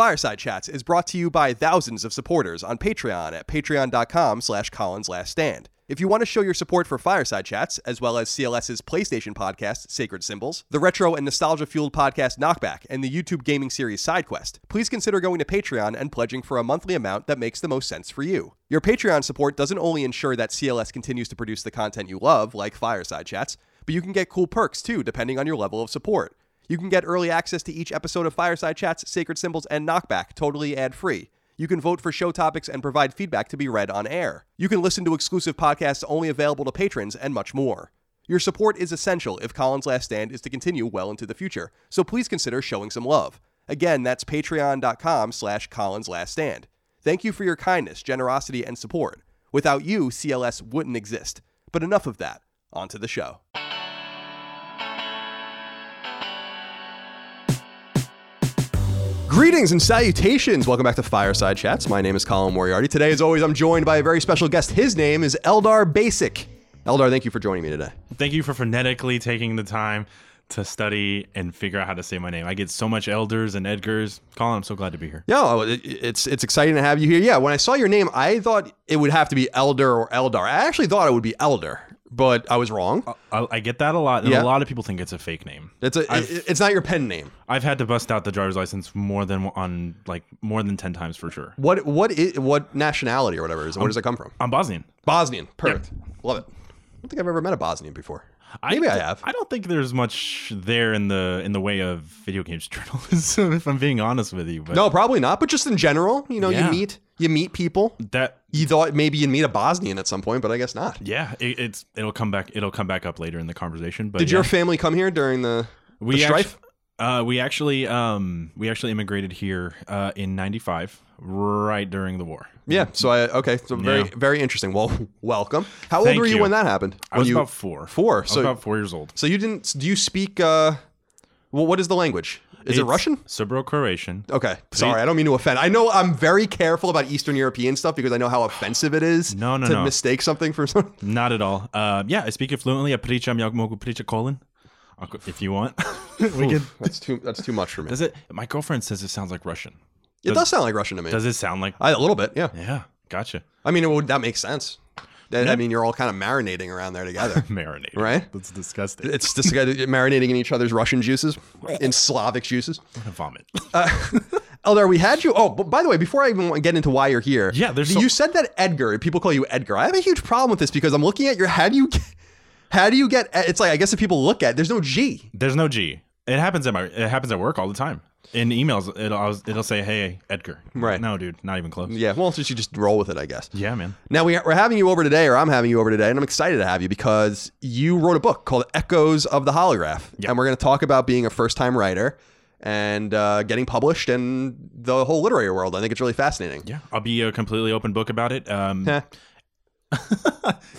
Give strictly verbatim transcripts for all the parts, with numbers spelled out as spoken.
Fireside Chats is brought to you by thousands of supporters on Patreon at patreon.com slash collinslaststand. If you want to show your support for Fireside Chats, as well as C L S's PlayStation podcast, Sacred Symbols, the retro and nostalgia-fueled podcast Knockback, and the YouTube gaming series SideQuest, please consider going to Patreon and pledging for a monthly amount that makes the most sense for you. Your Patreon support doesn't only ensure that C L S continues to produce the content you love, like Fireside Chats, but you can get cool perks, too, depending on your level of support. You can get early access to each episode of Fireside Chats, Sacred Symbols, and Knockback, totally ad-free. You can vote for show topics and provide feedback to be read on air. You can listen to exclusive podcasts only available to patrons and much more. Your support is essential if Colin's Last Stand is to continue well into the future, so please consider showing some love. Again, that's patreon.com slash Colin's Last Stand. Thank you for your kindness, generosity, and support. Without you, C L S wouldn't exist. But enough of that. On to the show. Greetings and salutations. Welcome back to Fireside Chats. My name is Colin Moriarty. Today, as always, I'm joined by a very special guest. His name is Eldar Basic. Eldar, thank you for joining me today. Thank you for frenetically taking the time to study and figure out how to say my name. I get so much Eldars and Edgars. Colin, I'm so glad to be here. Yeah, it, it's it's exciting to have you here. Yeah, when I saw your name, I thought it would have to be Elder or Eldar. I actually thought it would be Elder, but I was wrong. I, I get that a lot. And yeah. A lot of people think it's a fake name. It's a, it, it's not your pen name. I've had to bust out the driver's license more than on like more than ten times for sure. What what is, what nationality or whatever is? Where I'm, does it come from? I'm Bosnian. Bosnian, perfect. Yeah. Love it. I don't think I've ever met a Bosnian before. Maybe I, I have. I don't think there's much there in the in the way of video games journalism, if I'm being honest with you. But. No, probably not. But just in general, you know, yeah. you meet you meet people that you thought maybe you'd meet a Bosnian at some point, but I guess not. Yeah, it, it's it'll come back. It'll come back up later in the conversation. But did yeah. your family come here during the, we the strife? Actu- uh, we actually um, we actually immigrated here uh, in ninety-five. Right during the war. Yeah. So I okay. So very yeah. very interesting. Well, welcome. How Thank old were you, you when that happened? I was you, about four. Four. So I was about four years old. So you didn't? Do you speak? Uh, well, what is the language? Is it's it Russian? Serbo-Croatian. Okay. Sorry, I don't mean to offend. I know I'm very careful about Eastern European stuff because I know how offensive it is no, no, to no. mistake something for something. Not at all. Uh, yeah, I speak it fluently. I pričam jak mogu priča Colin. If you want, we can. That's too. That's too much for me. Does it? My girlfriend says it sounds like Russian. It does, does sound like Russian to me. Does it sound like... I, a little bit, yeah. Yeah, gotcha. I mean, it would, that makes sense. That, no. I mean, you're all kind of marinating around there together. Marinating. Right? That's disgusting. It's disgusting. Marinating in each other's Russian juices, in Slavic juices. I'm going to vomit. Uh, Eldar, we had you... Oh, but by the way, before I even get into why you're here... Yeah, there's... You so- said that Edgar, people call you Edgar. I have a huge problem with this because I'm looking at your... How do you get... How do you get... It's like, I guess if people look at... There's no G. There's no G. It happens at my... It happens at work all the time. In emails, it'll it'll say, "Hey, Edgar." Right? No, dude, not even close. Yeah. Well, so you just roll with it, I guess. Yeah, man. Now we, we're having you over today, or I'm having you over today, and I'm excited to have you because you wrote a book called "Echoes of the Holograph," yep. and we're going to talk about being a first-time writer and uh, getting published and the whole literary world. I think it's really fascinating. Yeah, I'll be a completely open book about it. Um,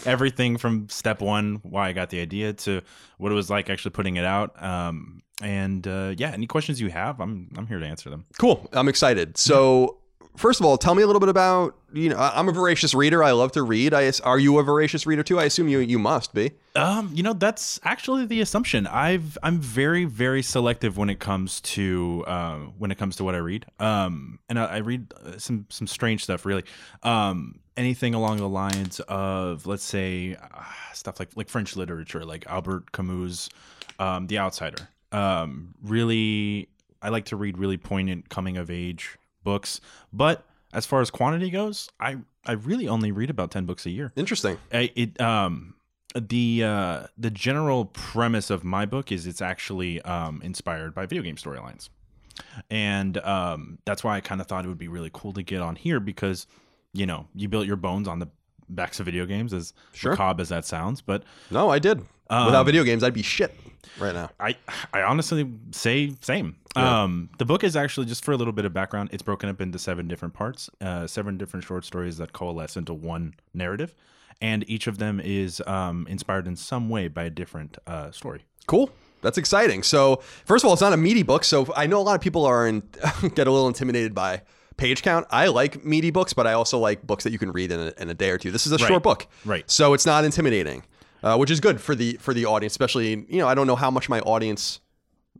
everything from step one, why I got the idea, to what it was like actually putting it out. Um, And uh, yeah, any questions you have, I'm I'm here to answer them. Cool. I'm excited. So first of all, tell me a little bit about, you know, I'm a voracious reader. I love to read. I, are you a voracious reader too? I assume you you must be. Um, you know, that's actually the assumption. I've I'm very, very selective when it comes to uh, when it comes to what I read. Um, and I, I read some some strange stuff, really. Um, anything along the lines of, let's say, uh, stuff like like French literature, like Albert Camus, um, The Outsider. Um, really, I like to read really poignant coming of age books, but as far as quantity goes, I, I really only read about ten books a year. Interesting. I, it, um, the, uh, the general premise of my book is it's actually, um, inspired by video game storylines. And, um, that's why I kind of thought it would be really cool to get on here because, you know, you built your bones on the backs of video games, as sure. macabre as that sounds, but no, I did. Um, without video games, I'd be shit right now. I, I honestly say same. Yeah. Um, the book is actually, just for a little bit of background, it's broken up into seven different parts, uh, seven different short stories that coalesce into one narrative, and each of them is um, inspired in some way by a different uh, story. Cool. That's exciting. So first of all, it's not a meaty book, so I know a lot of people are in, get a little intimidated by page count. I like meaty books, but I also like books that you can read in a, in a day or two. This is a right. short book, right? So it's not intimidating, uh, which is good for the for the audience, especially, you know, I don't know how much my audience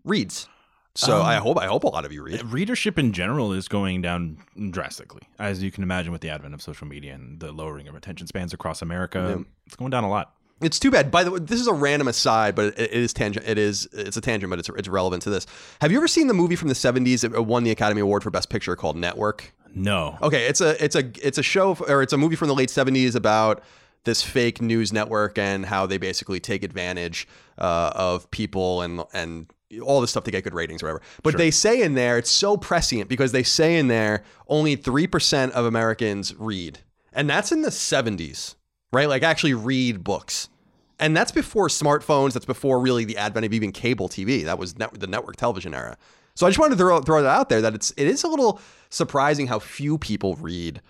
reads. So um, I hope I hope a lot of you read. Readership in general is going down drastically, as you can imagine, with the advent of social media and the lowering of attention spans across America. Yeah. It's going down a lot. It's too bad. By the way, this is a random aside, but it is tangent. It is it's a tangent, but it's it's relevant to this. Have you ever seen the movie from the seventies that won the Academy Award for Best Picture called Network? No. Okay, it's a it's a it's a show or it's a movie from the late seventies about this fake news network and how they basically take advantage uh, of people and and all this stuff to get good ratings or whatever. But sure. They say in there, it's so prescient because they say in there only three percent of Americans read. And that's in the seventies, right? Like actually read books. And that's before smartphones. That's before really the advent of even cable T V. That was net- the network television era. So I just wanted to throw, throw that out there that it's, it is a little surprising how few people read.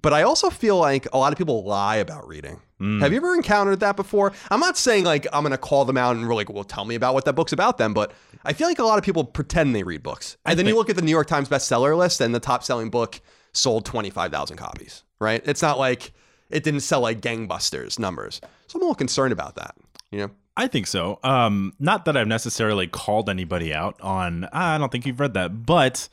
But I also feel like a lot of people lie about reading. Mm. Have you ever encountered that before? I'm not saying like I'm going to call them out and we're like, well, tell me about what that book's about then. But I feel like a lot of people pretend they read books. And I then think- you look at the New York Times bestseller list and the top selling book sold twenty-five thousand copies, right? It's not like it didn't sell like gangbusters numbers. So I'm a little concerned about that, you know? I think so. Um, not that I've necessarily called anybody out on, I don't think you've read that, but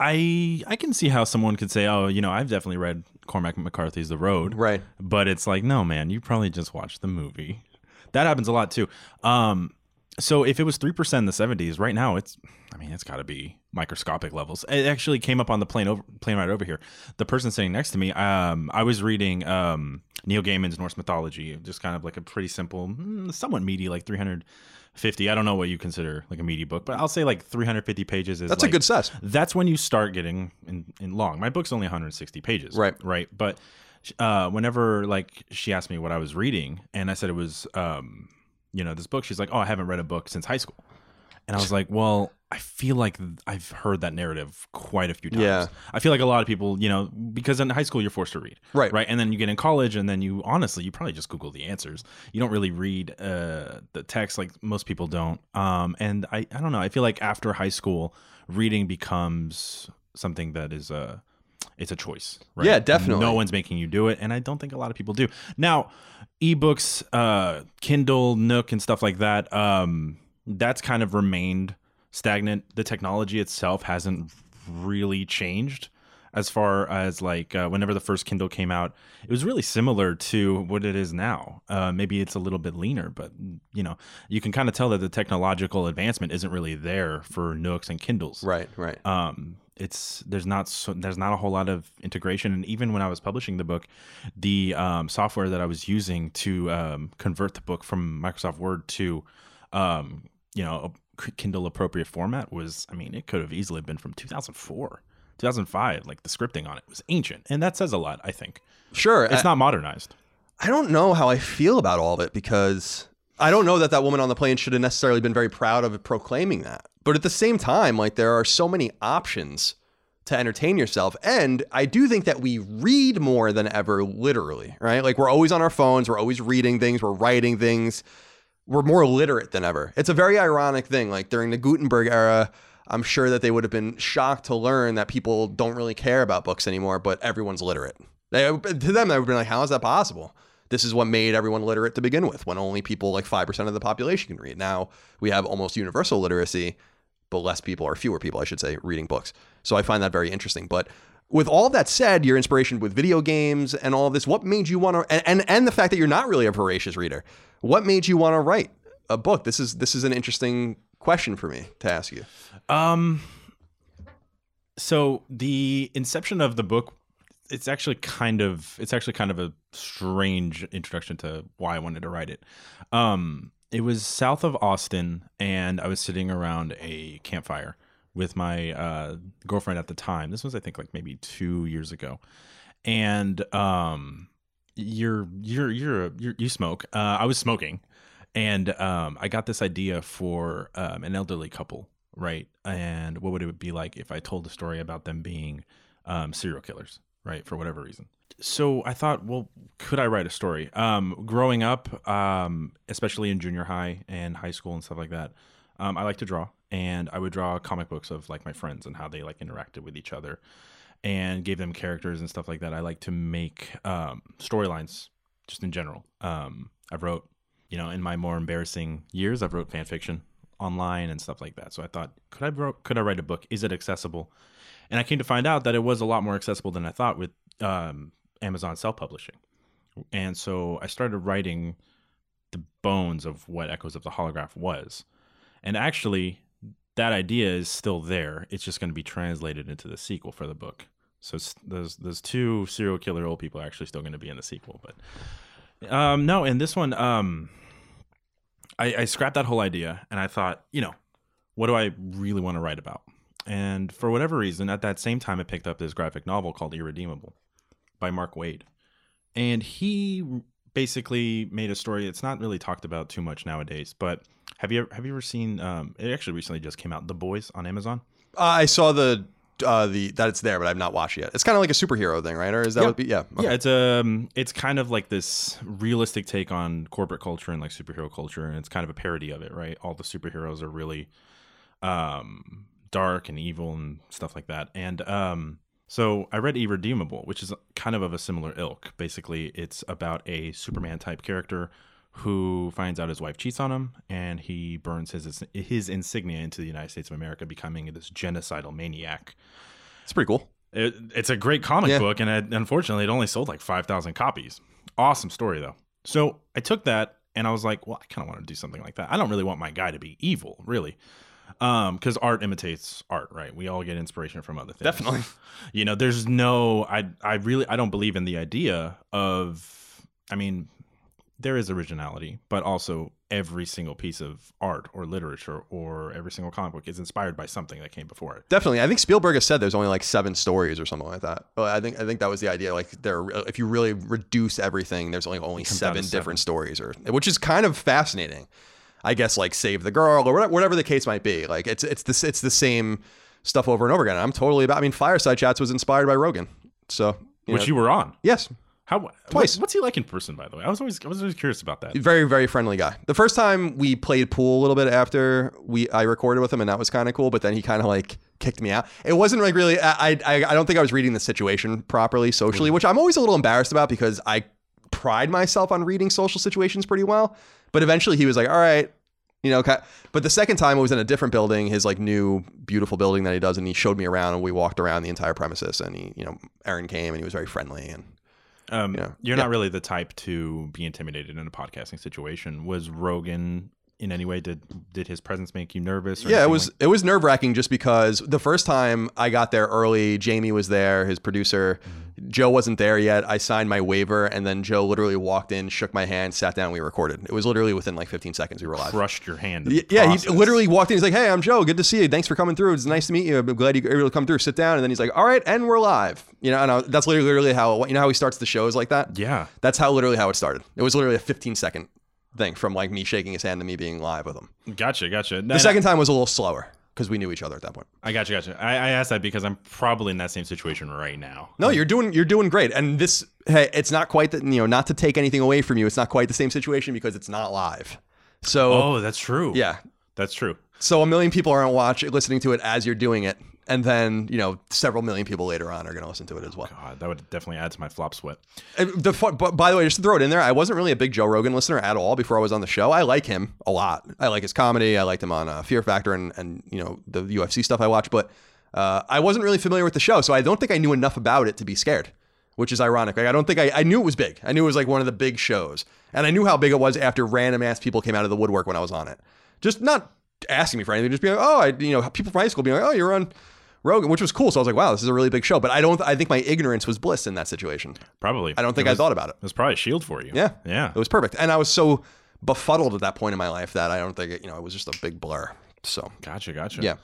I I can see how someone could say, oh, you know, I've definitely read Cormac McCarthy's The Road. Right. But it's like, no, man, you probably just watched the movie. That happens a lot, too. Um, so if it was three percent in the seventies, right now, it's, I mean, it's got to be microscopic levels. It actually came up on the plane over, plane right over here. The person sitting next to me, um, I was reading um, Neil Gaiman's Norse Mythology, just kind of like a pretty simple, somewhat meaty, like three hundred fifty. I don't know what you consider like a meaty book, but I'll say like three hundred fifty pages is that's like, a good size. That's when you start getting in, in long. My book's only one hundred sixty pages. Right. Right. But uh, whenever like she asked me what I was reading and I said it was, um, you know, this book, she's like, oh, I haven't read a book since high school. And I was like, well, I feel like I've heard that narrative quite a few times. Yeah. I feel like a lot of people, you know, because in high school you're forced to read. Right. Right. And then you get in college and then you honestly, you probably just Google the answers. You don't really read uh, the text like most people don't. Um, and I, I don't know. I feel like after high school, reading becomes something that is a, it's a choice. Right? Yeah, definitely. No one's making you do it. And I don't think a lot of people do. Now, ebooks, uh, Kindle, Nook and stuff like that. Um, that's kind of remained stagnant. The technology itself hasn't really changed as far as like uh, whenever the first Kindle came out, it was really similar to what it is now. Uh, maybe it's a little bit leaner, but you know, you can kind of tell that the technological advancement isn't really there for Nooks and Kindles. Right, right. Um, it's there's not so, there's not a whole lot of integration. And even when I was publishing the book, the um, software that I was using to um, convert the book from Microsoft Word to um, you know, a Kindle appropriate format was, I mean, it could have easily been from two thousand four, two thousand five, like the scripting on it was ancient. And that says a lot, I think. Sure. It's I, not modernized. I don't know how I feel about all of it because I don't know that that woman on the plane should have necessarily been very proud of proclaiming that. But at the same time, like there are so many options to entertain yourself. And I do think that we read more than ever, literally, right? Like we're always on our phones. We're always reading things. We're writing things. We're more literate than ever. It's a very ironic thing. Like during the Gutenberg era, I'm sure that they would have been shocked to learn that people don't really care about books anymore, but everyone's literate. They, to them, they would be like, how is that possible? This is what made everyone literate to begin with, when only people like five percent of the population can read. Now we have almost universal literacy, but less people or fewer people, I should say, reading books. So I find that very interesting. But with all that said, your inspiration with video games and all of this, what made you want to, and, and, and the fact that you're not really a voracious reader, what made you want to write a book? This is this is an interesting question for me to ask you. Um, so the inception of the book, it's actually kind of, it's actually kind of a strange introduction to why I wanted to write it. Um, it was south of Austin, and I was sitting around a campfire with my uh, girlfriend at the time. This was, I think, like maybe two years ago. And um, you're, you're, you're, you're, you smoke. Uh, I was smoking. And um, I got this idea for um, an elderly couple, right? And what would it be like if I told a story about them being um, serial killers, right? For whatever reason. So I thought, well, could I write a story? Um, growing up, um, especially in junior high and high school and stuff like that, um, I like to draw. And I would draw comic books of like my friends and how they like interacted with each other and gave them characters and stuff like that. I like to make um, storylines just in general. Um, I've wrote, you know, in my more embarrassing years, I've wrote fan fiction online and stuff like that. So I thought, could I bro- could I write a book? Is it accessible? And I came to find out that it was a lot more accessible than I thought with um, Amazon self-publishing. And so I started writing the bones of what Echoes of the Holograph was. And actually, that idea is still there. It's just going to be translated into the sequel for the book. So those those two serial killer old people are actually still going to be in the sequel. But um, no, and this one, um, I, I scrapped that whole idea. And I thought, you know, what do I really want to write about? And for whatever reason, at that same time, I picked up this graphic novel called Irredeemable by Mark Waid. And he basically made a story. It's not really talked about too much nowadays, but have you ever, have you ever seen, um, it actually recently just came out, The Boys on Amazon? Uh, I saw the, uh, the, that it's there, but I've not watched it yet. It's kind of like a superhero thing, right? Or is that yeah. what it yeah. Okay. Yeah, it's um, it's kind of like this realistic take on corporate culture and like superhero culture. And it's kind of a parody of it, right? All the superheroes are really, um, dark and evil and stuff like that. And, um, so I read Irredeemable, which is kind of of a similar ilk. Basically, it's about a Superman-type character who finds out his wife cheats on him, and he burns his his insignia into the United States of America, becoming this genocidal maniac. It's pretty cool. It, it's a great comic yeah. book, and it, unfortunately, it only sold like five thousand copies. Awesome story, though. So I took that, and I was like, well, I kind of want to do something like that. I don't really want my guy to be evil, really. Um, because art imitates art, right? We all get inspiration from other things. Definitely. You know, there's no, I, I really, I don't believe in the idea of, I mean, there is originality, but also every single piece of art or literature or every single comic book is inspired by something that came before it. Definitely. I think Spielberg has said there's only like seven stories or something like that. But I think, I think that was the idea. Like there, if you really reduce everything, there's only, only seven different seven. stories or, which is kind of fascinating. I guess like Save the Girl or whatever the case might be. Like it's it's the it's the same stuff over and over again. I'm totally about. I mean, Fireside Chats was inspired by Rogan, so you which know. You were on. Yes, how twice. What's he like in person, by the way? I was always I was always curious about that. Very very friendly guy. The first time we played pool a little bit after we I recorded with him, and that was kind of cool. But then he kind of like kicked me out. It wasn't like really. I I I don't think I was reading the situation properly socially, mm. which I'm always a little embarrassed about because I pride myself on reading social situations pretty well. But eventually he was like, all right, you know, but the second time it was in a different building, his like new beautiful building that he does. And he showed me around and we walked around the entire premises and he, you know, Aaron came and he was very friendly. And um, you know, you're yeah. not really the type to be intimidated in a podcasting situation. Was Rogan in any way? Did, did his presence make you nervous? Or yeah, it was, like- it was nerve wracking just because the first time I got there early, Jamie was there, his producer, mm-hmm. Joe wasn't there yet. I signed my waiver and then Joe literally walked in, shook my hand, sat down, we recorded. It was literally within like fifteen seconds. We were live. Crushed your hand. Yeah. yeah he literally walked in. He's like, hey, I'm Joe. Good to see you. Thanks for coming through. It's nice to meet you. I'm glad you were able to come through, sit down. And then he's like, all right. And we're live, you know, and I, that's literally, literally how, you know how he starts the shows like that. Yeah. That's how literally how it started. It was literally a fifteen second thing from like me shaking his hand to me being live with him. Gotcha, gotcha. The and second I, time was a little slower because we knew each other at that point. I gotcha, gotcha. I, I asked that because I'm probably in that same situation right now. No, you're doing you're doing great. And this, hey, it's not quite that, you know, not to take anything away from you. It's not quite the same situation because it's not live. So oh, that's true. Yeah, that's true. So a million people aren't watching, listening to it as you're doing it, and then you know several million people later on are going to listen to it as well. God, that would definitely add to my flop sweat. The by the way, just to throw it in there, I wasn't really a big Joe Rogan listener at all before I was on the show. I like him a lot. I like his comedy. I liked him on uh, Fear Factor and and you know the U F C stuff I watched, but uh, I wasn't really familiar with the show, so I don't think I knew enough about it to be scared, which is ironic. Like I don't think I I knew it was big. I knew it was like one of the big shows, and I knew how big it was after random ass people came out of the woodwork when I was on it. Just not asking me for anything, just being like, oh, I you know people from high school being like, oh, you're on Rogan, which was cool. So I was like, wow, this is a really big show. But I don't, I think my ignorance was bliss in that situation. Probably. I don't think was, I thought about it. It was probably a shield for you. Yeah. Yeah. It was perfect. And I was so befuddled at that point in my life that I don't think it, you know, it was just a big blur. So. Gotcha. Gotcha. Yeah.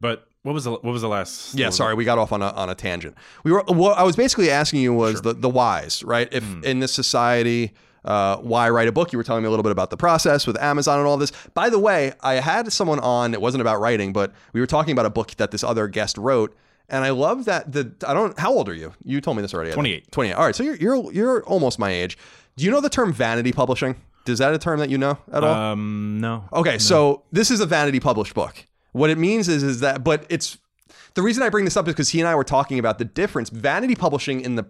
But what was the, what was the last? Yeah. Sorry. That? We got off on a, on a tangent. We were, what I was basically asking you was sure. the, the whys, right? If mm. in this society, Uh, why write a book? You were telling me a little bit about the process with Amazon and all this. By the way, I had someone on, it wasn't about writing, but we were talking about a book that this other guest wrote. And I love that the, I don't, how old are you? You told me this already. twenty-eight. twenty-eight. All right. So you're, you're, you're almost my age. Do you know the term vanity publishing? Is that a term that you know at all? Um, no. Okay. No. So this is a vanity published book. What it means is, is that, but it's, the reason I bring this up is because he and I were talking about the difference. Vanity publishing in the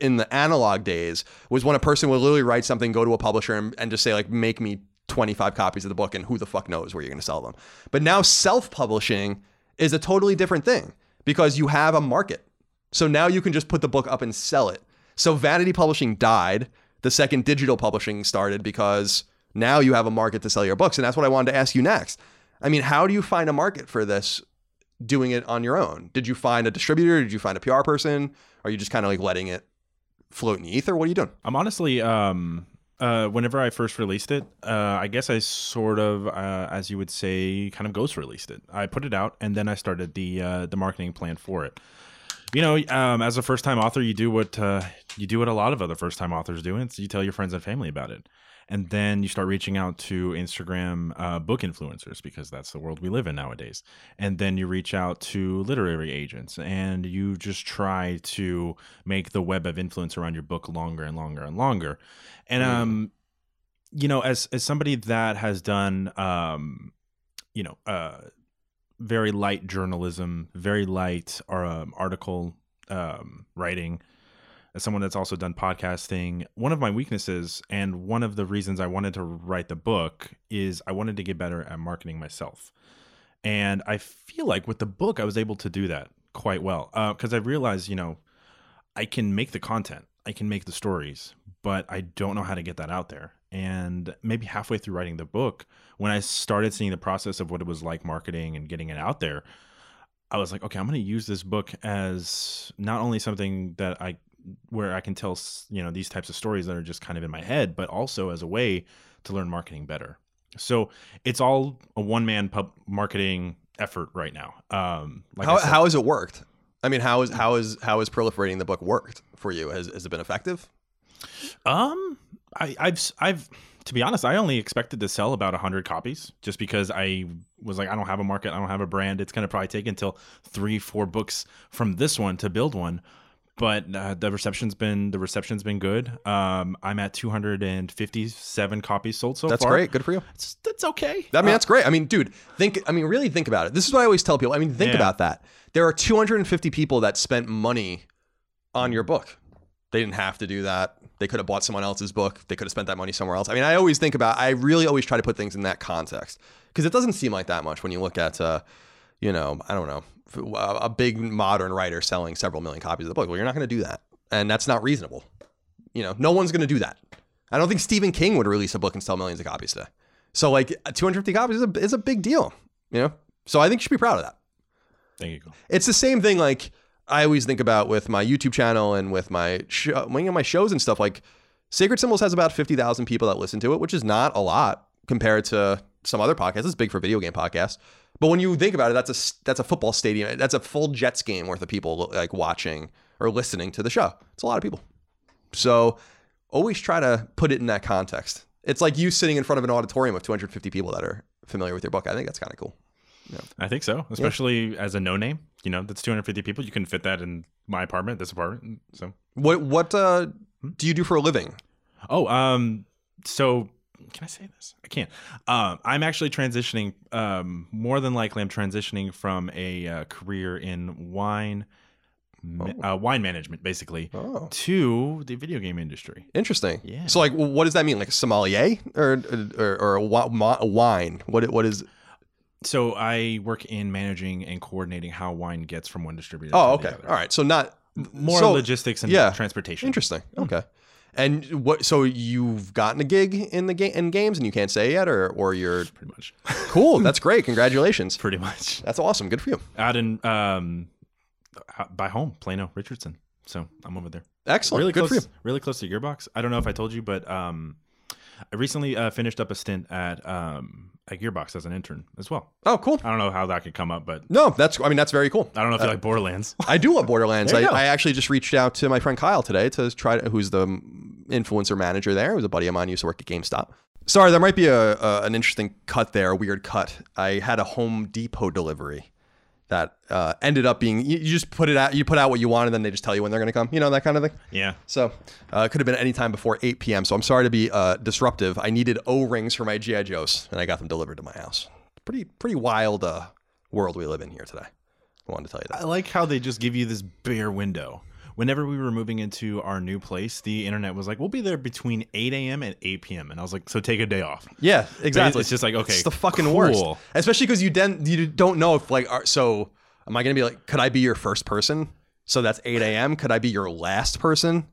in the analog days was when a person would literally write something, go to a publisher and, and just say, like, make me twenty-five copies of the book, and who the fuck knows where you're going to sell them. But now self-publishing is a totally different thing because you have a market. So now you can just put the book up and sell it. So vanity publishing died the second digital publishing started, because now you have a market to sell your books. And that's what I wanted to ask you next. I mean, how do you find a market for this doing it on your own? Did you find a distributor? Did you find a P R person? Are you just kind of like letting it float in the ether? What are you doing? I'm honestly, um, uh, whenever I first released it, uh, I guess I sort of, uh, as you would say, kind of ghost released it. I put it out and then I started the uh, the marketing plan for it. You know, um, as a first-time author, you do what uh, you do what a lot of other first-time authors do, and so you tell your friends and family about it. And then you start reaching out to Instagram uh, book influencers, because that's the world we live in nowadays. And then you reach out to literary agents, and you just try to make the web of influence around your book longer and longer and longer. And, um, you know, as as somebody that has done, um, you know, uh, very light journalism, very light um, article um, writing, as someone that's also done podcasting, one of my weaknesses and one of the reasons I wanted to write the book is I wanted to get better at marketing myself. And I feel like with the book, I was able to do that quite well, because uh, I realized, you know, I can make the content, I can make the stories, but I don't know how to get that out there. And maybe halfway through writing the book, when I started seeing the process of what it was like marketing and getting it out there, I was like, okay, I'm going to use this book as not only something that I where I can tell, you know, these types of stories that are just kind of in my head, but also as a way to learn marketing better. So it's all a one-man pub marketing effort right now. Um, like how, how has it worked? I mean, how is how is how is proliferating the book worked for you? Has has it been effective? Um, I, I've I've to be honest, I only expected to sell about one hundred copies, just because I was like, I don't have a market, I don't have a brand. It's going to probably take until three, four books from this one to build one. But uh, the reception's been the reception's been good. Um, I'm at two hundred fifty-seven copies sold so that's far. That's great. Good for you. It's, that's okay. I mean, uh, that's great. I mean, dude, think. I mean, really think about it. This is what I always tell people. I mean, think yeah. about that. There are two hundred fifty people that spent money on your book. They didn't have to do that. They could have bought someone else's book. They could have spent that money somewhere else. I mean, I always think about. I really always try to put things in that context, because it doesn't seem like that much when you look at, uh, you know, I don't know, a big modern writer selling several million copies of the book. Well, you're not going to do that. And that's not reasonable. You know, no one's going to do that. I don't think Stephen King would release a book and sell millions of copies today. So like two hundred fifty copies is a, is a big deal, you know? So I think you should be proud of that. There you go. It's the same thing. Like I always think about with my YouTube channel and with my show, you know, my shows and stuff, like Sacred Symbols has about fifty thousand people that listen to it, which is not a lot compared to some other podcasts. It's big for video game podcasts. But when you think about it, that's a that's a football stadium. That's a full Jets game worth of people like watching or listening to the show. It's a lot of people. So always try to put it in that context. It's like you sitting in front of an auditorium of two hundred fifty people that are familiar with your book. I think that's kind of cool. Yeah. I think so, especially yeah. as a no-name. You know, that's two hundred fifty people. You can fit that in my apartment, this apartment. So what what uh, do you do for a living? Oh, um, so. Can I say this? I can't. Um, I'm actually transitioning. Um, more than likely, I'm transitioning from a uh, career in wine, oh. uh, wine management, basically, oh. to the video game industry. Interesting. Yeah. So, like, what does that mean? Like a sommelier or or, or a wine? What what is? So I work in managing and coordinating how wine gets from one distributor. Oh, to okay. The other. All right. So not more so, logistics and yeah. transportation. Interesting. Okay. Hmm. And what? So you've gotten a gig in the game in games, and you can't say yet, or or you're pretty much cool. That's great. Congratulations. Pretty much. That's awesome. Good for you. Out in um, by home, Plano, Richardson. So I'm over there. Excellent. Really good close, for you. Really close to Gearbox. I don't know if I told you, but um, I recently uh, finished up a stint at um at Gearbox as an intern as well. Oh, cool. I don't know how that could come up, but no, that's. I mean, that's very cool. I don't know if uh, you like Borderlands. I do love Borderlands. I, I actually just reached out to my friend Kyle today to try to, who's the influencer manager there. It was a buddy of mine who used to work at GameStop. Sorry, there might be a, a an interesting cut there, a weird cut. I had a Home Depot delivery that uh, ended up being, you, you just put it out, you put out what you want, and then they just tell you when they're going to come, you know, that kind of thing. Yeah. So uh, it could have been any time before eight p.m. So I'm sorry to be uh, disruptive. I needed O-rings for my G I. Joes, and I got them delivered to my house. Pretty, pretty wild uh, world we live in here today. I wanted to tell you that. I like how they just give you this bare window whenever we were moving into our new place, the internet was like, we'll be there between eight a.m. and eight p.m. And I was like, so take a day off. Yeah, exactly. It's just like, okay, it's the fucking cool. worst. Especially because you, den- you don't know if like, are, so am I going to be like, could I be your first person? So that's eight a.m. Could I be your last person?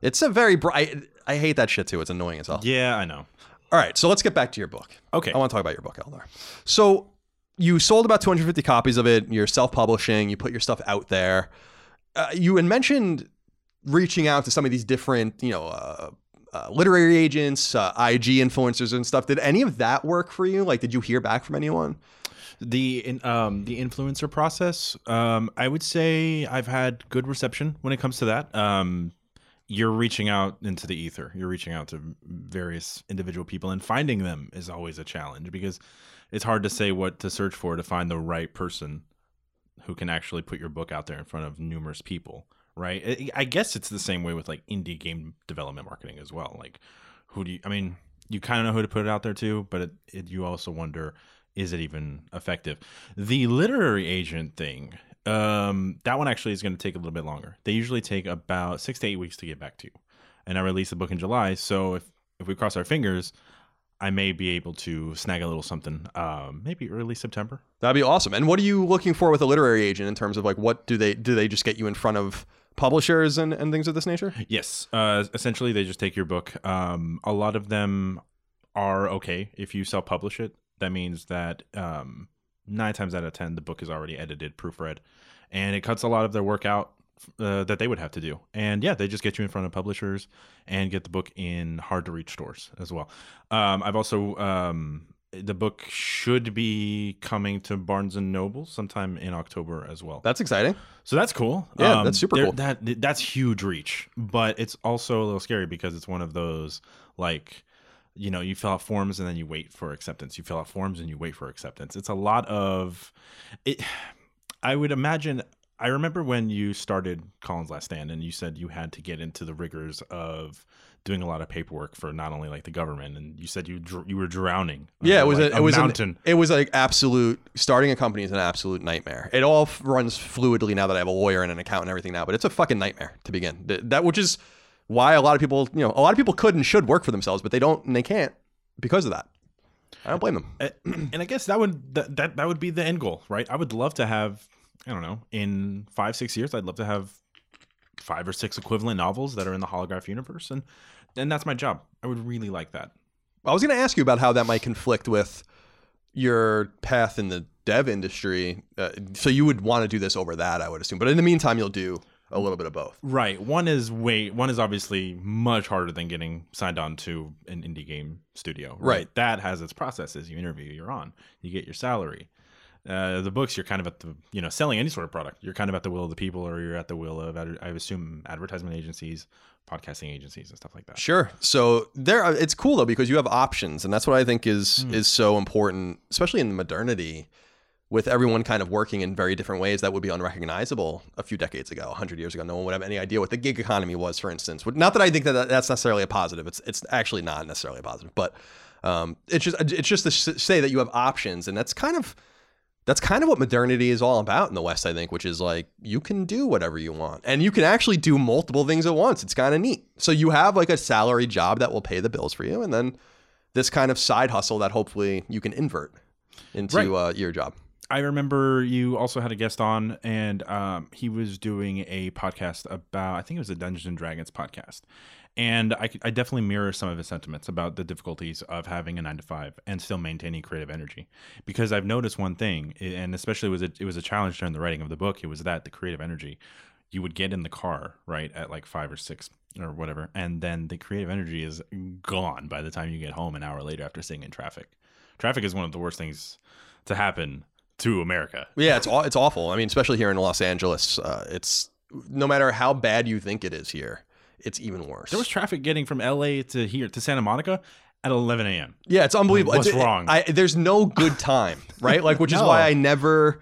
It's a very bright. I hate that shit too. It's annoying as hell. Yeah, I know. All right, so let's get back to your book. Okay. I want to talk about your book, Eldar. So you sold about two hundred fifty copies of it. You're self-publishing. You put your stuff out there. Uh, you had mentioned reaching out to some of these different, you know, uh, uh, literary agents, uh, I G influencers and stuff. Did any of that work for you? Like, did you hear back from anyone? The um the influencer process, um, I would say I've had good reception when it comes to that. Um, you're reaching out into the ether. You're reaching out to various individual people, and finding them is always a challenge because it's hard to say what to search for to find the right person who can actually put your book out there in front of numerous people, right? I guess it's the same way with like indie game development marketing as well. Like, who do you, I mean, you kind of know who to put it out there to, but it, it, you also wonder, is it even effective? The literary agent thing, um, that one actually is going to take a little bit longer. They usually take about six to eight weeks to get back to you. And I released the book in July. So if, if we cross our fingers, I may be able to snag a little something, um, maybe early September. That'd be awesome. And what are you looking for with a literary agent in terms of like, what do they, do they just get you in front of publishers and, and things of this nature? Yes. Uh, essentially, they just take your book. Um, a lot of them are okay if you self-publish it. That means that um, nine times out of ten, the book is already edited, proofread, and it cuts a lot of their work out uh, that they would have to do. And yeah, they just get you in front of publishers and get the book in hard-to-reach stores as well. Um, I've also um, the book should be coming to Barnes and Noble sometime in October as well. That's exciting. So that's cool. Yeah, um, that's super cool. That that's huge reach, but it's also a little scary because it's one of those like. You know, you fill out forms and then you wait for acceptance. You fill out forms and you wait for acceptance. It's a lot of it. I would imagine. I remember when you started Colin's Last Stand and you said you had to get into the rigors of doing a lot of paperwork for not only like the government, and you said you dr- you were drowning. Yeah, it was like a, it a was mountain. An, it was like absolute. Starting a company is an absolute nightmare. It all f- runs fluidly now that I have a lawyer and an accountant and everything now, but it's a fucking nightmare to begin. Th- that which is. Why a lot of people, you know, a lot of people could and should work for themselves, but they don't and they can't because of that. I don't blame them. And I guess that would that, that that would be the end goal, right? I would love to have, I don't know, in five, six years, I'd love to have five or six equivalent novels that are in the Holograph universe. And, and that's my job. I would really like that. I was going to ask you about how that might conflict with your path in the dev industry. Uh, so you would want to do this over that, I would assume. But in the meantime, you'll do... a little bit of both. Right. One is way, one is obviously much harder than getting signed on to an indie game studio. Right. right. That has its processes. You interview, you're on, you get your salary. Uh, the books, you're kind of at the, you know, selling any sort of product. You're kind of at the will of the people, or you're at the will of, I assume, advertisement agencies, podcasting agencies and stuff like that. Sure. So there, are, it's cool though, because you have options. And that's what I think is, mm. is so important, especially in modernity. With everyone kind of working in very different ways that would be unrecognizable a few decades ago, one hundred years ago. No one would have any idea what the gig economy was, for instance. Not that I think that that's necessarily a positive. It's it's actually not necessarily a positive, but um, it's just it's just to say that you have options. And that's kind of that's kind of what modernity is all about in the West, I think, which is like you can do whatever you want. And you can actually do multiple things at once. It's kind of neat. So you have like a salary job that will pay the bills for you. And then this kind of side hustle that hopefully you can invert into right. uh, your job. I remember you also had a guest on, and um, he was doing a podcast about, I think it was a Dungeons and Dragons podcast. And I, I definitely mirror some of his sentiments about the difficulties of having a nine to five and still maintaining creative energy. Because I've noticed one thing, and especially was it, it was a challenge during the writing of the book, it was that the creative energy, you would get in the car, right, at like five or six or whatever. And then the creative energy is gone by the time you get home an hour later after sitting in traffic. Traffic is one of the worst things to happen to America. Yeah, it's it's awful. I mean, especially here in Los Angeles, uh, it's no matter how bad you think it is here, it's even worse. There was traffic getting from L A to here to Santa Monica at eleven a.m. Yeah, it's unbelievable. Like, what's it's, wrong? I, there's no good time, right? Like, which no. is why I never,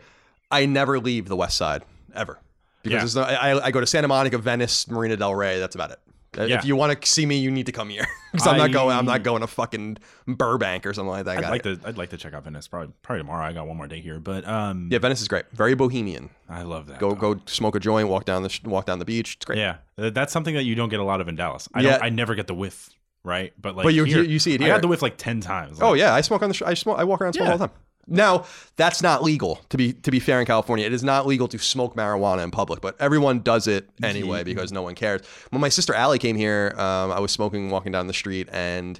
I never leave the West Side ever because yeah. there's no, I I go to Santa Monica, Venice, Marina del Rey. That's about it. Yeah. If you want to see me, you need to come here because I'm not going. I'm not going to fucking Burbank or something like that. I'd I like it. to. I'd like to check out Venice probably probably tomorrow. I got one more day here, but um, yeah, Venice is great. Very bohemian. I love that. Go though. go smoke a joint, walk down the walk down the beach. It's great. Yeah, that's something that you don't get a lot of in Dallas. I yeah. don't, I never get the whiff, right? But like, but you here, you see it here. I got the whiff like ten times. Like, oh yeah, I smoke on the. Sh- I smoke. I walk around and smoke yeah. all the time. Now, that's not legal, to be to be fair, in California. It is not legal to smoke marijuana in public, but everyone does it anyway because no one cares. When my sister Allie came here, um, I was smoking, walking down the street, and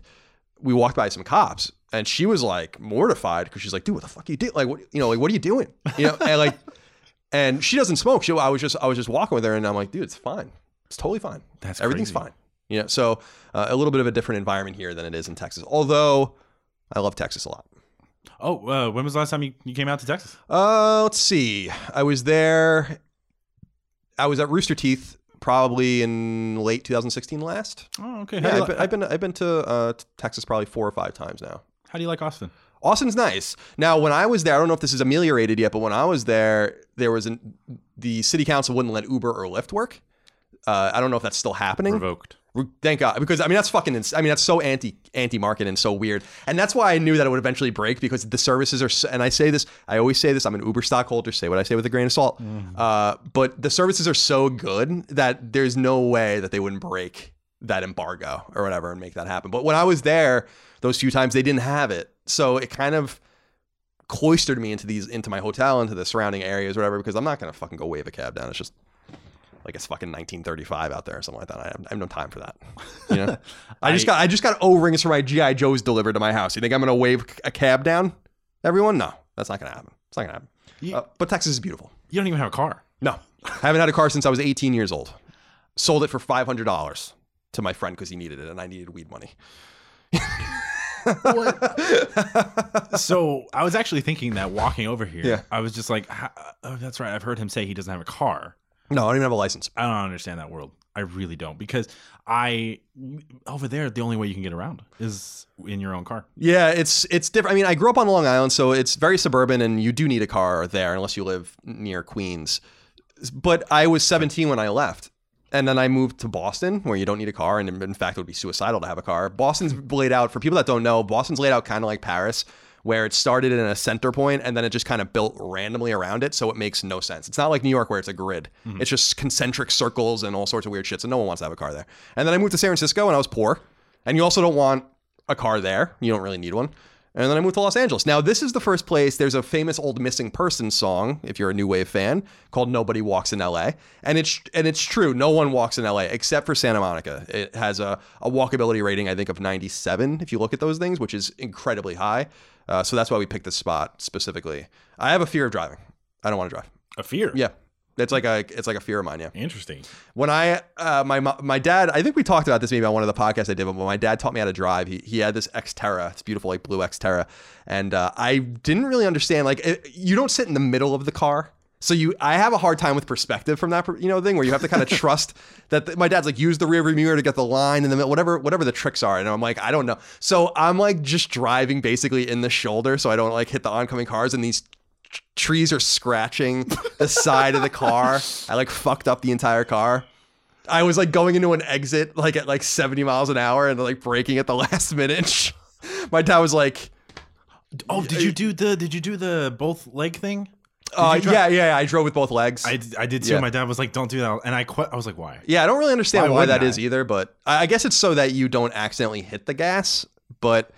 we walked by some cops, and she was like mortified because she's like, "Dude, what the fuck you did? Like, what you know, like, what are you doing?" You know, and like, and she doesn't smoke. She, I was just, I was just walking with her, and I'm like, "Dude, it's fine. It's totally fine. That's everything's crazy. fine." You know, so uh, a little bit of a different environment here than it is in Texas. Although, I love Texas a lot. Oh, uh, when was the last time you, you came out to Texas? Uh, let's see. I was there. I was at Rooster Teeth probably in late two thousand sixteen last. Oh, okay. Yeah, I've, been, like- I've been I've been to uh, Texas probably four or five times now. How do you like Austin? Austin's nice. Now, when I was there, I don't know if this is ameliorated yet, but when I was there, there was an, the city council wouldn't let Uber or Lyft work. Uh, I don't know if that's still happening. Revoked. Thank God, because I mean that's fucking. Ins- I mean that's so anti anti market and so weird, and that's why I knew that it would eventually break because the services are. So, and I say this, I always say this. I'm an Uber stockholder. Say what I say with a grain of salt. Mm. Uh, but the services are so good that there's no way that they wouldn't break that embargo or whatever and make that happen. But when I was there, those few times they didn't have it, so it kind of cloistered me into these, into my hotel, into the surrounding areas, or whatever. Because I'm not gonna fucking go wave a cab down. It's just. Like it's fucking nineteen thirty-five out there or something like that. I have, I have no time for that. You know, I, I just got I just got O-rings for my G I Joes delivered to my house. You think I'm gonna wave a cab down? Everyone, no, that's not gonna happen. It's not gonna happen. You, uh, but Texas is beautiful. You don't even have a car. No, I haven't had a car since I was eighteen years old. Sold it for five hundred dollars to my friend because he needed it and I needed weed money. What? So I was actually thinking that walking over here, yeah. I was just like, oh, that's right. I've heard him say he doesn't have a car. No, I don't even have a license. I don't understand that world. I really don't. Because I over there, the only way you can get around is in your own car. Yeah, it's it's different. I mean, I grew up on Long Island, so it's very suburban, and you do need a car there unless you live near Queens. But I was seventeen when I left, and then I moved to Boston, where you don't need a car, and in fact, it would be suicidal to have a car. Boston's laid out, for people that don't know, Boston's laid out kind of like Paris, where it started in a center point and then it just kind of built randomly around it. So it makes no sense. It's not like New York where it's a grid. Mm-hmm. It's just concentric circles and all sorts of weird shit. So no one wants to have a car there. And then I moved to San Francisco and I was poor. And you also don't want a car there. You don't really need one. And then I moved to Los Angeles. Now, this is the first place. There's a famous old Missing Person song, if you're a New Wave fan, called Nobody Walks in L A. And it's and it's true. No one walks in L A except for Santa Monica. It has a, a walkability rating, I think, of ninety-seven, if you look at those things, which is incredibly high. Uh, so that's why we picked this spot specifically. I have a fear of driving. I don't want to drive. A fear? Yeah. It's like a it's like a fear of mine, yeah. Interesting. When I, uh, my my dad, I think we talked about this maybe on one of the podcasts I did, but when my dad taught me how to drive, he he had this Xterra. It's beautiful, like blue Xterra. And uh, I didn't really understand, like, it, you don't sit in the middle of the car. So you, I have a hard time with perspective from that, you know, thing where you have to kind of trust that the, my dad's like, use the rear view mirror to get the line in the middle, whatever, whatever the tricks are. And I'm like, I don't know. So I'm like just driving basically in the shoulder. So I don't like hit the oncoming cars, and these t- trees are scratching the side of the car. I like fucked up the entire car. I was like going into an exit, like at like seventy miles an hour and like braking at the last minute. My dad was like, oh, did you do the, did you do the both leg thing? Uh, yeah, yeah, yeah, I drove with both legs. I, I did too. Yeah. My dad was like, don't do that. And I qu- I was like, why? Yeah, I don't really understand why, why that I? is either, but I guess it's so that you don't accidentally hit the gas, but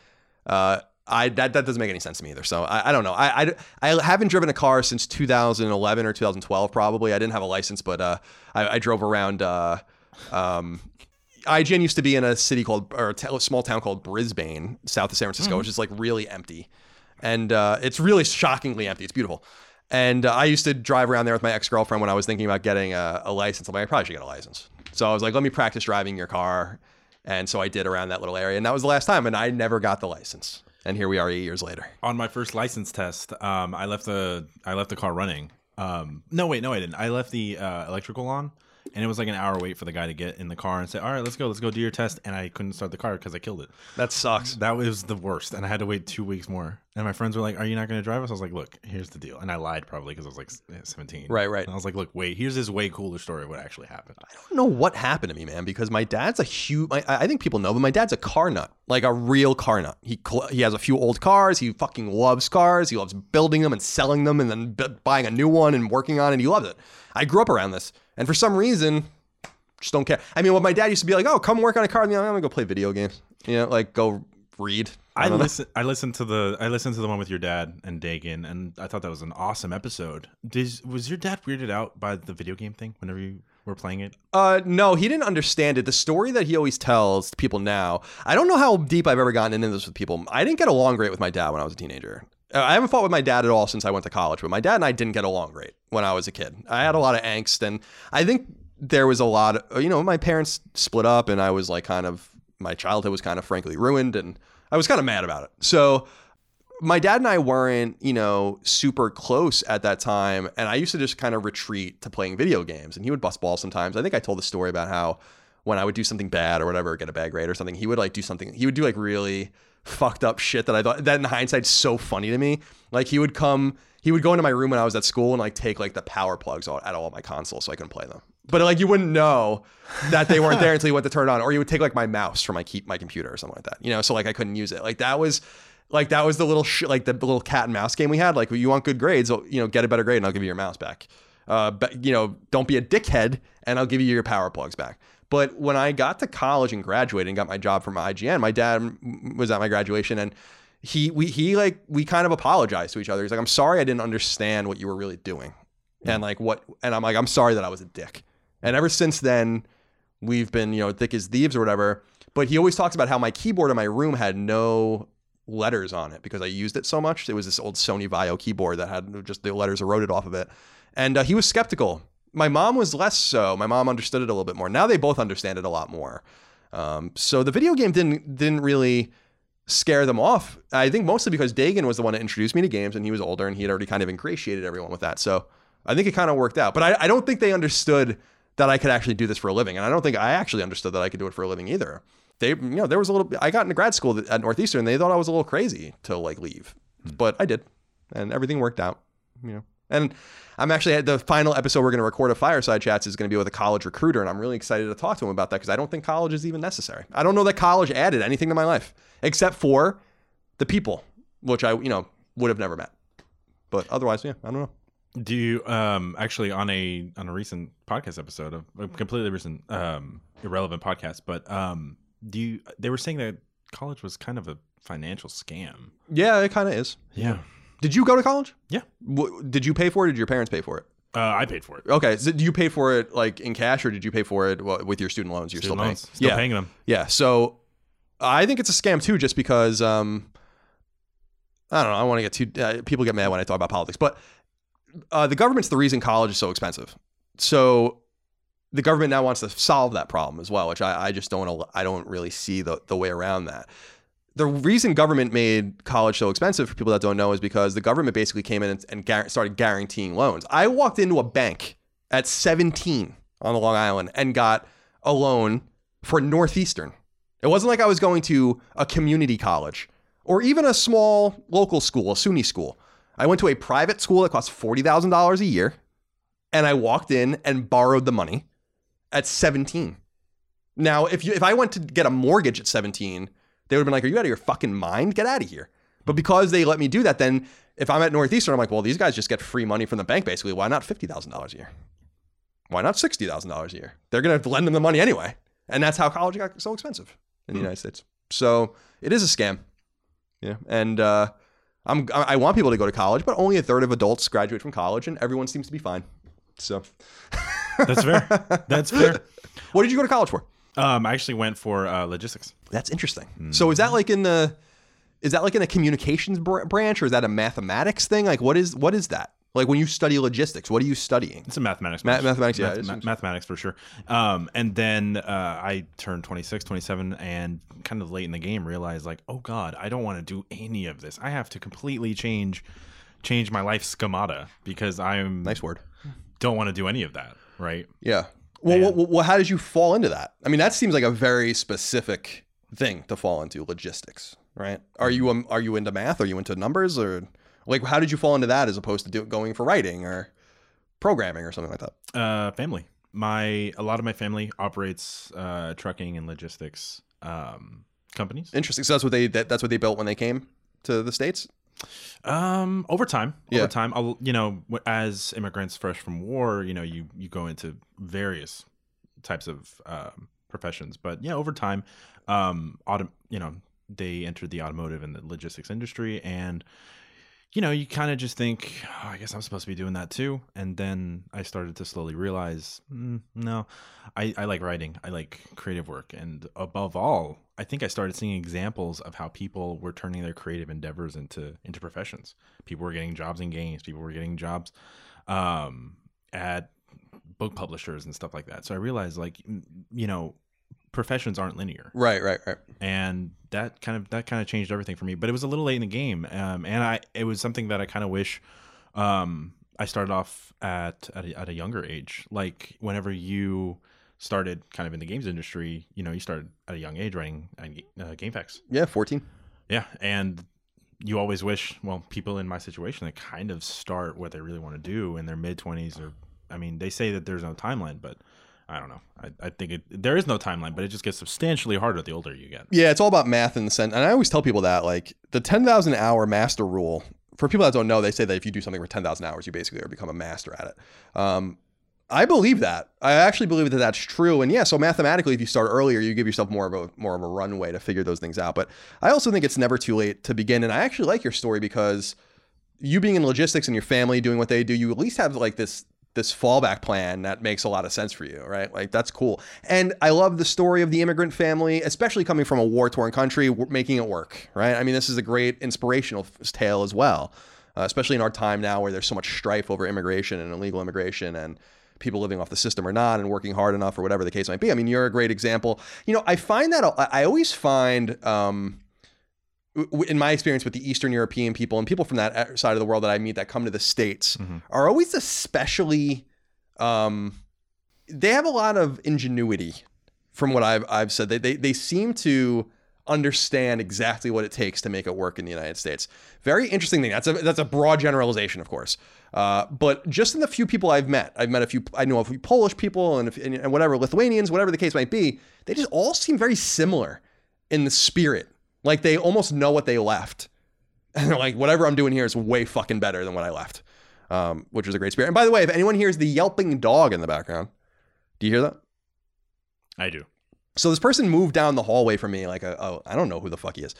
uh, I that, that doesn't make any sense to me either. So I, I don't know. I, I, I haven't driven a car since two thousand eleven or two thousand twelve probably. I didn't have a license, but uh, I, I drove around. Uh, um, I G N used to be in a city called, or a, t- a small town called Brisbane, south of San Francisco, mm-hmm. which is like really empty. And uh, it's really shockingly empty. It's beautiful. And uh, I used to drive around there with my ex-girlfriend when I was thinking about getting a, a license. I'm like, I probably should get a license. So I was like, let me practice driving your car. And so I did around that little area. And that was the last time. And I never got the license. And here we are eight years later. On my first license test, um, I left the I left the car running. Um, no, wait, no, I didn't. I left the uh, electrical on. And it was like an hour wait for the guy to get in the car and say, all right, let's go. Let's go do your test. And I couldn't start the car because I killed it. That sucks. That was the worst. And I had to wait two weeks more. And my friends were like, are you not going to drive us? I was like, look, here's the deal. And I lied probably because I was like seventeen. Right, right. And I was like, look, wait, here's this way cooler story of what actually happened. I don't know what happened to me, man, because my dad's a huge, my, I think people know, but my dad's a car nut, like a real car nut. He he has a few old cars. He fucking loves cars. He loves building them and selling them and then b buying a new one and working on it. He loves it. I grew up around this. And for some reason, just don't care. I mean, well, my dad used to be like, oh, come work on a car. And I'm going to go play video games. You know, like go read. I, I listen. I listened to the. I listened to the one with your dad and Dagan, and I thought that was an awesome episode. Did was your dad weirded out by the video game thing whenever you were playing it? Uh, no, he didn't understand it. The story that he always tells to people now. I don't know how deep I've ever gotten into this with people. I didn't get along great with my dad when I was a teenager. I haven't fought with my dad at all since I went to college, but my dad and I didn't get along great when I was a kid. I had a lot of angst, and I think there was a lot of, you know, my parents split up, and I was like kind of my childhood was kind of frankly ruined, and I was kind of mad about it. So my dad and I weren't, you know, super close at that time. And I used to just kind of retreat to playing video games, and he would bust balls sometimes. I think I told the story about how when I would do something bad or whatever, get a bad grade or something, he would like do something. He would do like really fucked up shit that I thought that in hindsight is so funny to me. Like he would come, he would go into my room when I was at school and like take like the power plugs out of all my consoles so I couldn't play them. But like you wouldn't know that they weren't there until you went to turn it on, or you would take like my mouse from my keep my computer or something like that, you know. So like I couldn't use it. Like that was, like that was the little sh like the little cat and mouse game we had. Like you want good grades, you know, get a better grade and I'll give you your mouse back. Uh, but you know, don't be a dickhead and I'll give you your power plugs back. But when I got to college and graduated and got my job from I G N, my dad was at my graduation and he we he like we kind of apologized to each other. He's like, I'm sorry I didn't understand what you were really doing, yeah. and like what and I'm like I'm sorry that I was a dick. And ever since then, we've been, you know, thick as thieves or whatever. But he always talks about how my keyboard in my room had no letters on it because I used it so much. It was this old Sony Vaio keyboard that had just the letters eroded off of it. And uh, he was skeptical. My mom was less so. My mom understood it a little bit more. Now they both understand it a lot more. Um, so the video game didn't didn't really scare them off. I think mostly because Dagan was the one to introduce me to games, and he was older and he had already kind of ingratiated everyone with that. So I think it kind of worked out. But I, I don't think they understood that I could actually do this for a living. And I don't think I actually understood that I could do it for a living either. They, you know, there was a little, I got into grad school at Northeastern and they thought I was a little crazy to like leave, mm-hmm. but I did and everything worked out, you know, and I'm actually at the final episode we're going to record of Fireside Chats is going to be with a college recruiter. And I'm really excited to talk to him about that because I don't think college is even necessary. I don't know that college added anything to my life except for the people, which I, you know, would have never met, but otherwise, yeah, I don't know. Do you um actually on a on a recent podcast episode of a completely recent um irrelevant podcast, but um do you they were saying that college was kind of a financial scam. Yeah, it kind of is. Yeah. Did you go to college? Yeah. W did you pay for it? Or did your parents pay for it? Uh, I paid for it. Okay. So do you pay for it like in cash, or did you pay for it well, with your student loans? You're student still loans. paying. Still yeah. paying them. Yeah. So I think it's a scam too, just because um I don't know. I want to get too uh, people get mad when I talk about politics, but. Uh, the government's the reason college is so expensive. So the government now wants to solve that problem as well, which I, I just don't, I don't really see the, the way around that. The reason government made college so expensive for people that don't know is because the government basically came in and, and gar started guaranteeing loans. I walked into a bank at seventeen on the Long Island and got a loan for Northeastern. It wasn't like I was going to a community college or even a small local school, a SUNY school. I went to a private school that cost forty thousand dollars a year, and I walked in and borrowed the money at seventeen. Now, if you if I went to get a mortgage at seventeen, they would have been like, are you out of your fucking mind? Get out of here. But because they let me do that, then if I'm at Northeastern, I'm like, well, these guys just get free money from the bank, basically. Why not fifty thousand dollars a year? Why not sixty thousand dollars a year? They're going to lend them the money anyway. And that's how college got so expensive in the United States. So it is a scam. Yeah. And, uh, I'm, I want people to go to college, but only a third of adults graduate from college, and everyone seems to be fine. So that's fair. That's fair. What did you go to college for? Um, I actually went for uh, logistics. That's interesting. Mm. So is that like in the, is that like in a communications br branch, or is that a mathematics thing? Like what is what is that? Like when you study logistics, what are you studying? It's a mathematics. Ma mathematics, yeah. Math ma mathematics for sure. Um, and then uh, I turned twenty-six, twenty-seven and kind of late in the game realized like, oh, God, I don't want to do any of this. I have to completely change change my life schemata because I'm. Nice word. Don't want to do any of that. Right. Yeah. Well, well, well, how did you fall into that? I mean, that seems like a very specific thing to fall into, logistics. right? Are you um, are you into math? Are you into numbers? Or like, how did you fall into that as opposed to do, going for writing or programming or something like that? Uh, family. My a lot of my family operates uh, trucking and logistics um, companies. Interesting. So that's what they that, that's what they built when they came to the States. Um, over time, over yeah. time, I'll, you know, as immigrants fresh from war, you know, you you go into various types of um, professions, but yeah, over time, um, auto, you know, they entered the automotive and the logistics industry, and you know, you kind of just think, oh, I guess I'm supposed to be doing that too. And then I started to slowly realize, mm, no, I, I like writing. I like creative work. And above all, I think I started seeing examples of how people were turning their creative endeavors into into professions. People were getting jobs in games. People were getting jobs um, at book publishers and stuff like that. So I realized, like, you know, professions aren't linear. Right, right, right. And that kind of that kind of changed everything for me. But it was a little late in the game, um, and I it was something that I kind of wish um, I started off at at a, at a younger age. Like whenever you started kind of in the games industry, you know, you started at a young age writing uh, game facts. Yeah, fourteen. Yeah, and you always wish, well, people in my situation, they kind of start what they really want to do in their mid twenties, or I mean, they say that there's no timeline, but I don't know. I, I think it, there is no timeline, but it just gets substantially harder the older you get. Yeah, it's all about math in the sense. And I always tell people that, like, the ten thousand hour master rule, for people that don't know, they say that if you do something for ten thousand hours, you basically are become a master at it. Um, I believe that. I actually believe that that's true. And yeah, so mathematically, if you start earlier, you give yourself more of a more of a runway to figure those things out. But I also think it's never too late to begin. And I actually like your story because you being in logistics and your family doing what they do, you at least have like this this fallback plan that makes a lot of sense for you, right? Like that's cool. And I love the story of the immigrant family, especially coming from a war-torn country, making it work, right? I mean, this is a great inspirational tale as well, uh, especially in our time now where there's so much strife over immigration and illegal immigration and people living off the system or not and working hard enough or whatever the case might be. I mean, you're a great example. You know, I find that I always find, um, in my experience with the Eastern European people and people from that side of the world that I meet that come to the States mm-hmm. are always especially, um, they have a lot of ingenuity from what I've, I've said. They, they, they seem to understand exactly what it takes to make it work in the United States. Very interesting thing. That's a, that's a broad generalization, of course. Uh, but just in the few people I've met, I've met a few, I know a few Polish people and, if, and whatever, Lithuanians, whatever the case might be, they just all seem very similar in the spirit. Like they almost know what they left. And they're like, whatever I'm doing here is way fucking better than what I left, um, which was a great spirit. And by the way, if anyone hears the yelping dog in the background, do you hear that? I do. So this person moved down the hallway from me, like, a, a, I don't know who the fuck he is.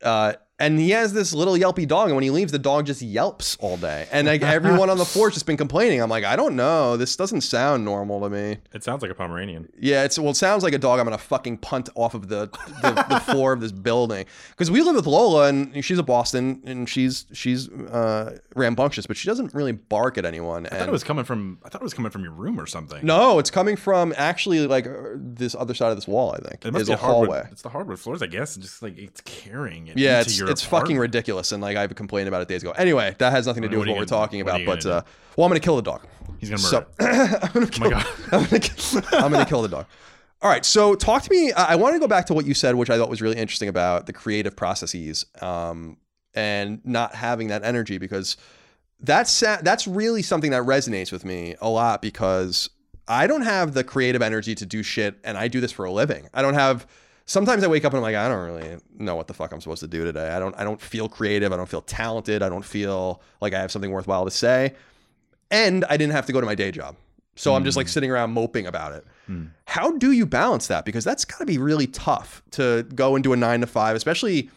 Uh, and he has this little yelpy dog. And when he leaves, the dog just yelps all day. And like everyone on the floor's just been complaining. I'm like, I don't know. This doesn't sound normal to me. It sounds like a Pomeranian. Yeah, it's well, it sounds like a dog I'm going to fucking punt off of the the, the floor of this building. Because we live with Lola and she's a Boston and she's she's uh, rambunctious, but she doesn't really bark at anyone. I and thought it was coming from I thought it was coming from your room or something. No, it's coming from actually like this other side of this wall, I think. It must be a hallway. Hardwood, it's the hardwood floors, I guess. It's just like it's carrying it yeah, into it's, your it's fucking ridiculous, and like I've complained about it days ago. Anyway, that has nothing to do what with what gonna, we're talking what about. But uh, well, I'm gonna kill the dog. He's gonna murder. So, I'm gonna kill, oh my God. I'm gonna, I'm gonna kill the dog. All right. So talk to me. I, I want to go back to what you said, which I thought was really interesting about the creative processes um, and not having that energy, because that's that's really something that resonates with me a lot because I don't have the creative energy to do shit, and I do this for a living. I don't have. Sometimes I wake up and I'm like, I don't really know what the fuck I'm supposed to do today. I don't I don't feel creative. I don't feel talented. I don't feel like I have something worthwhile to say. And I didn't have to go to my day job. So mm. I'm just like sitting around moping about it. Mm. How do you balance that? Because that's got to be really tough to go and do a nine to five, especially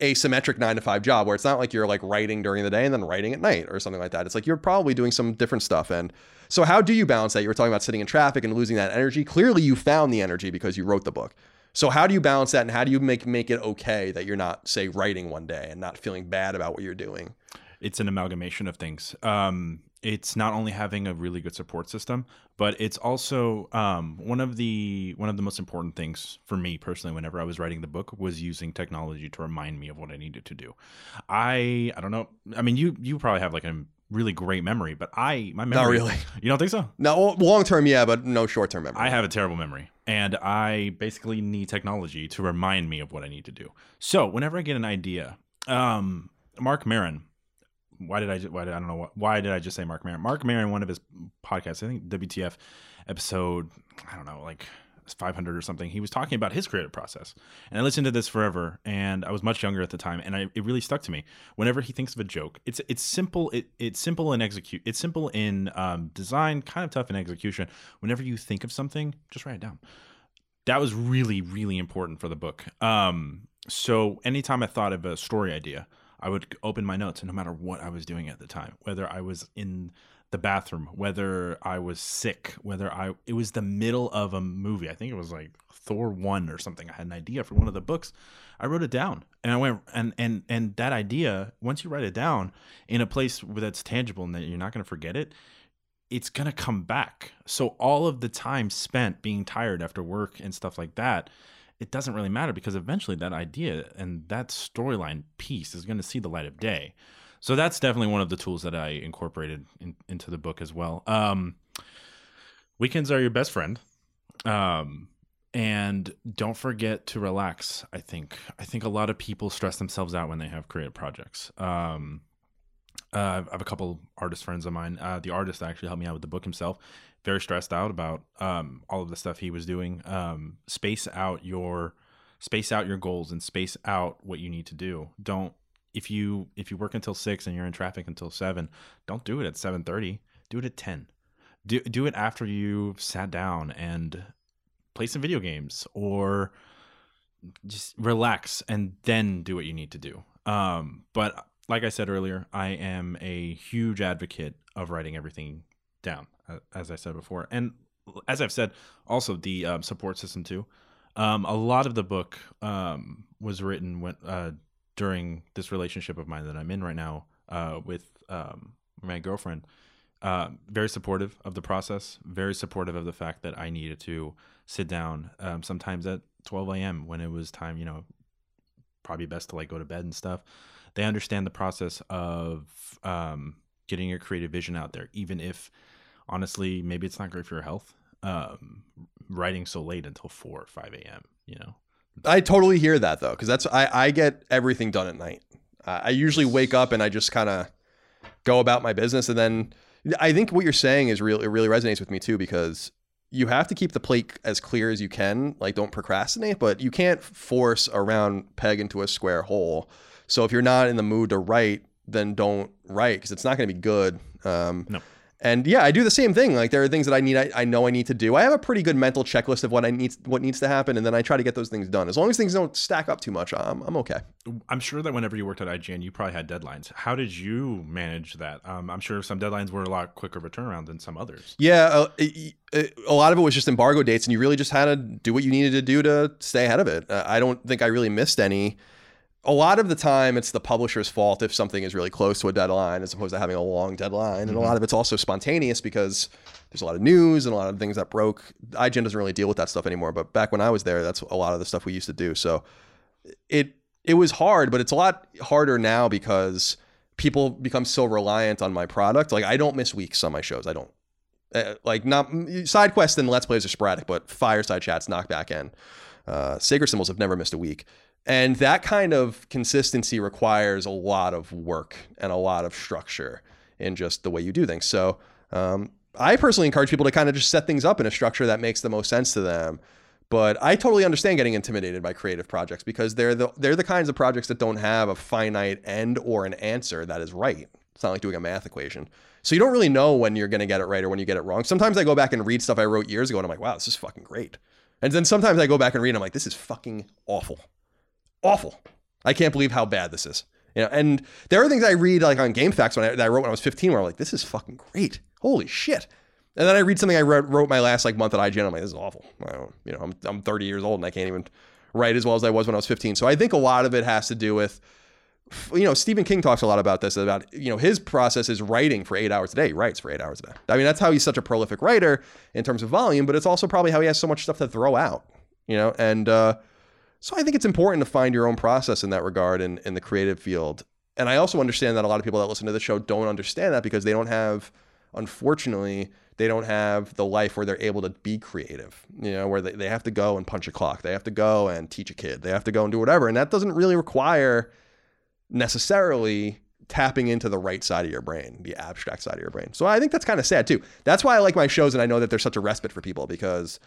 asymmetric nine to five job where it's not like you're like writing during the day and then writing at night or something like that. It's like you're probably doing some different stuff. And so how do you balance that? You were talking about sitting in traffic and losing that energy. Clearly, you found the energy because you wrote the book. So how do you balance that, and how do you make make it okay that you're not, say, writing one day and not feeling bad about what you're doing? It's an amalgamation of things. Um, it's not only having a really good support system, but it's also um, one of the one of the most important things for me personally whenever I was writing the book was using technology to remind me of what I needed to do. I I don't know. I mean, you you probably have like an really great memory, but I, my memory. Not really. You don't think so? No, long term, yeah, but no short term memory. I have a terrible memory, and I basically need technology to remind me of what I need to do. So whenever I get an idea, um, Mark Maron. Why did I? Why did I don't know? Why, why did I just say Mark Maron? Mark Maron, one of his podcasts, I think W T F episode, I don't know, like five hundred or something. He was talking about his creative process, and I listened to this forever. And I was much younger at the time, and I, it really stuck to me. Whenever he thinks of a joke, it's it's simple. It it's simple in execute. It's simple in um, design, kind of tough in execution. Whenever you think of something, just write it down. That was really really important for the book. Um, so anytime I thought of a story idea, I would open my notes, and no matter what I was doing at the time, whether I was in the bathroom, whether I was sick, whether I, it was the middle of a movie. I think it was like Thor one or something. I had an idea for one of the books. I wrote it down, and I went, and, and, and that idea, once you write it down in a place that's tangible and that you're not going to forget it, it's going to come back. So all of the time spent being tired after work and stuff like that, it doesn't really matter, because eventually that idea and that storyline piece is going to see the light of day. So that's definitely one of the tools that I incorporated in, into the book as well. Um, weekends are your best friend. Um, and don't forget to relax. I think, I think a lot of people stress themselves out when they have creative projects. Um, uh, I have a couple artist friends of mine. Uh, the artist actually helped me out with the book himself. Very stressed out about um, all of the stuff he was doing. Um, space out your space out your goals and space out what you need to do. Don't if you if you work until six and you're in traffic until seven, don't do it at seven thirty. Do it at ten. Do do it after you've sat down and play some video games or just relax and then do what you need to do. Um, but like I said earlier, I am a huge advocate of writing everything down. As I said before, and as I've said, also the um, support system too. Um, a lot of the book um, was written when, uh, during this relationship of mine that I'm in right now uh, with um, my girlfriend. Uh, very supportive of the process. Very supportive of the fact that I needed to sit down um, sometimes at twelve a.m. when it was time. You know, probably best to like go to bed and stuff. They understand the process of um, getting your creative vision out there, even if. Honestly, maybe it's not great for your health. Um, writing so late until four or five a m. You know, I totally hear that though, because that's I, I get everything done at night. Uh, I usually wake up and I just kind of go about my business, and then I think what you're saying is real. It really resonates with me too, because you have to keep the plate as clear as you can. Like, don't procrastinate, but you can't force a round peg into a square hole. So if you're not in the mood to write, then don't write, because it's not going to be good. Um, no. And yeah, I do the same thing. Like, there are things that I need, I, I know I need to do. I have a pretty good mental checklist of what I need, what needs to happen, and then I try to get those things done. As long as things don't stack up too much, I'm, I'm okay. I'm sure that whenever you worked at I G N, you probably had deadlines. How did you manage that? Um, I'm sure some deadlines were a lot quicker of a turnaround than some others. Yeah, uh, it, it, a lot of it was just embargo dates, and you really just had to do what you needed to do to stay ahead of it. Uh, I don't think I really missed any. A lot of the time, it's the publisher's fault if something is really close to a deadline as opposed to having a long deadline. And mm-hmm. a lot of it's also spontaneous, because there's a lot of news and a lot of things that broke. I G N doesn't really deal with that stuff anymore, but back when I was there, that's a lot of the stuff we used to do. So it it was hard, but it's a lot harder now because people become so reliant on my product. Like, I don't miss weeks on my shows. I don't. Uh, like, not side quests and Let's Plays are sporadic, but fireside chats, knockback, and uh, Sacred Symbols have never missed a week. And that kind of consistency requires a lot of work and a lot of structure in just the way you do things. So um, I personally encourage people to kind of just set things up in a structure that makes the most sense to them. But I totally understand getting intimidated by creative projects, because they're the, they're the kinds of projects that don't have a finite end or an answer that is right. It's not like doing a math equation. So you don't really know when you're going to get it right or when you get it wrong. Sometimes I go back and read stuff I wrote years ago and I'm like, wow, this is fucking great. And then sometimes I go back and read and I'm like, this is fucking awful. Awful. I can't believe how bad this is. You know, and there are things I read like on GameFAQs when I, that I wrote when I was fifteen where I'm like, this is fucking great. Holy shit. And then I read something I wrote, wrote my last like month at I G N. I'm like, this is awful. I don't, you know, I'm, I'm thirty years old and I can't even write as well as I was when I was fifteen. So I think a lot of it has to do with, you know, Stephen King talks a lot about this, about, you know, his process is writing for eight hours a day. He writes for eight hours a day. I mean, that's how he's such a prolific writer in terms of volume, but it's also probably how he has so much stuff to throw out, you know, and, uh, so I think it's important to find your own process in that regard in, in the creative field. And I also understand that a lot of people that listen to the show don't understand that because they don't have, unfortunately, they don't have the life where they're able to be creative, you know, where they, they have to go and punch a clock. They have to go and teach a kid. They have to go and do whatever. And that doesn't really require necessarily tapping into the right side of your brain, the abstract side of your brain. So I think that's kind of sad too. That's why I like my shows, and I know that there's such a respite for people, because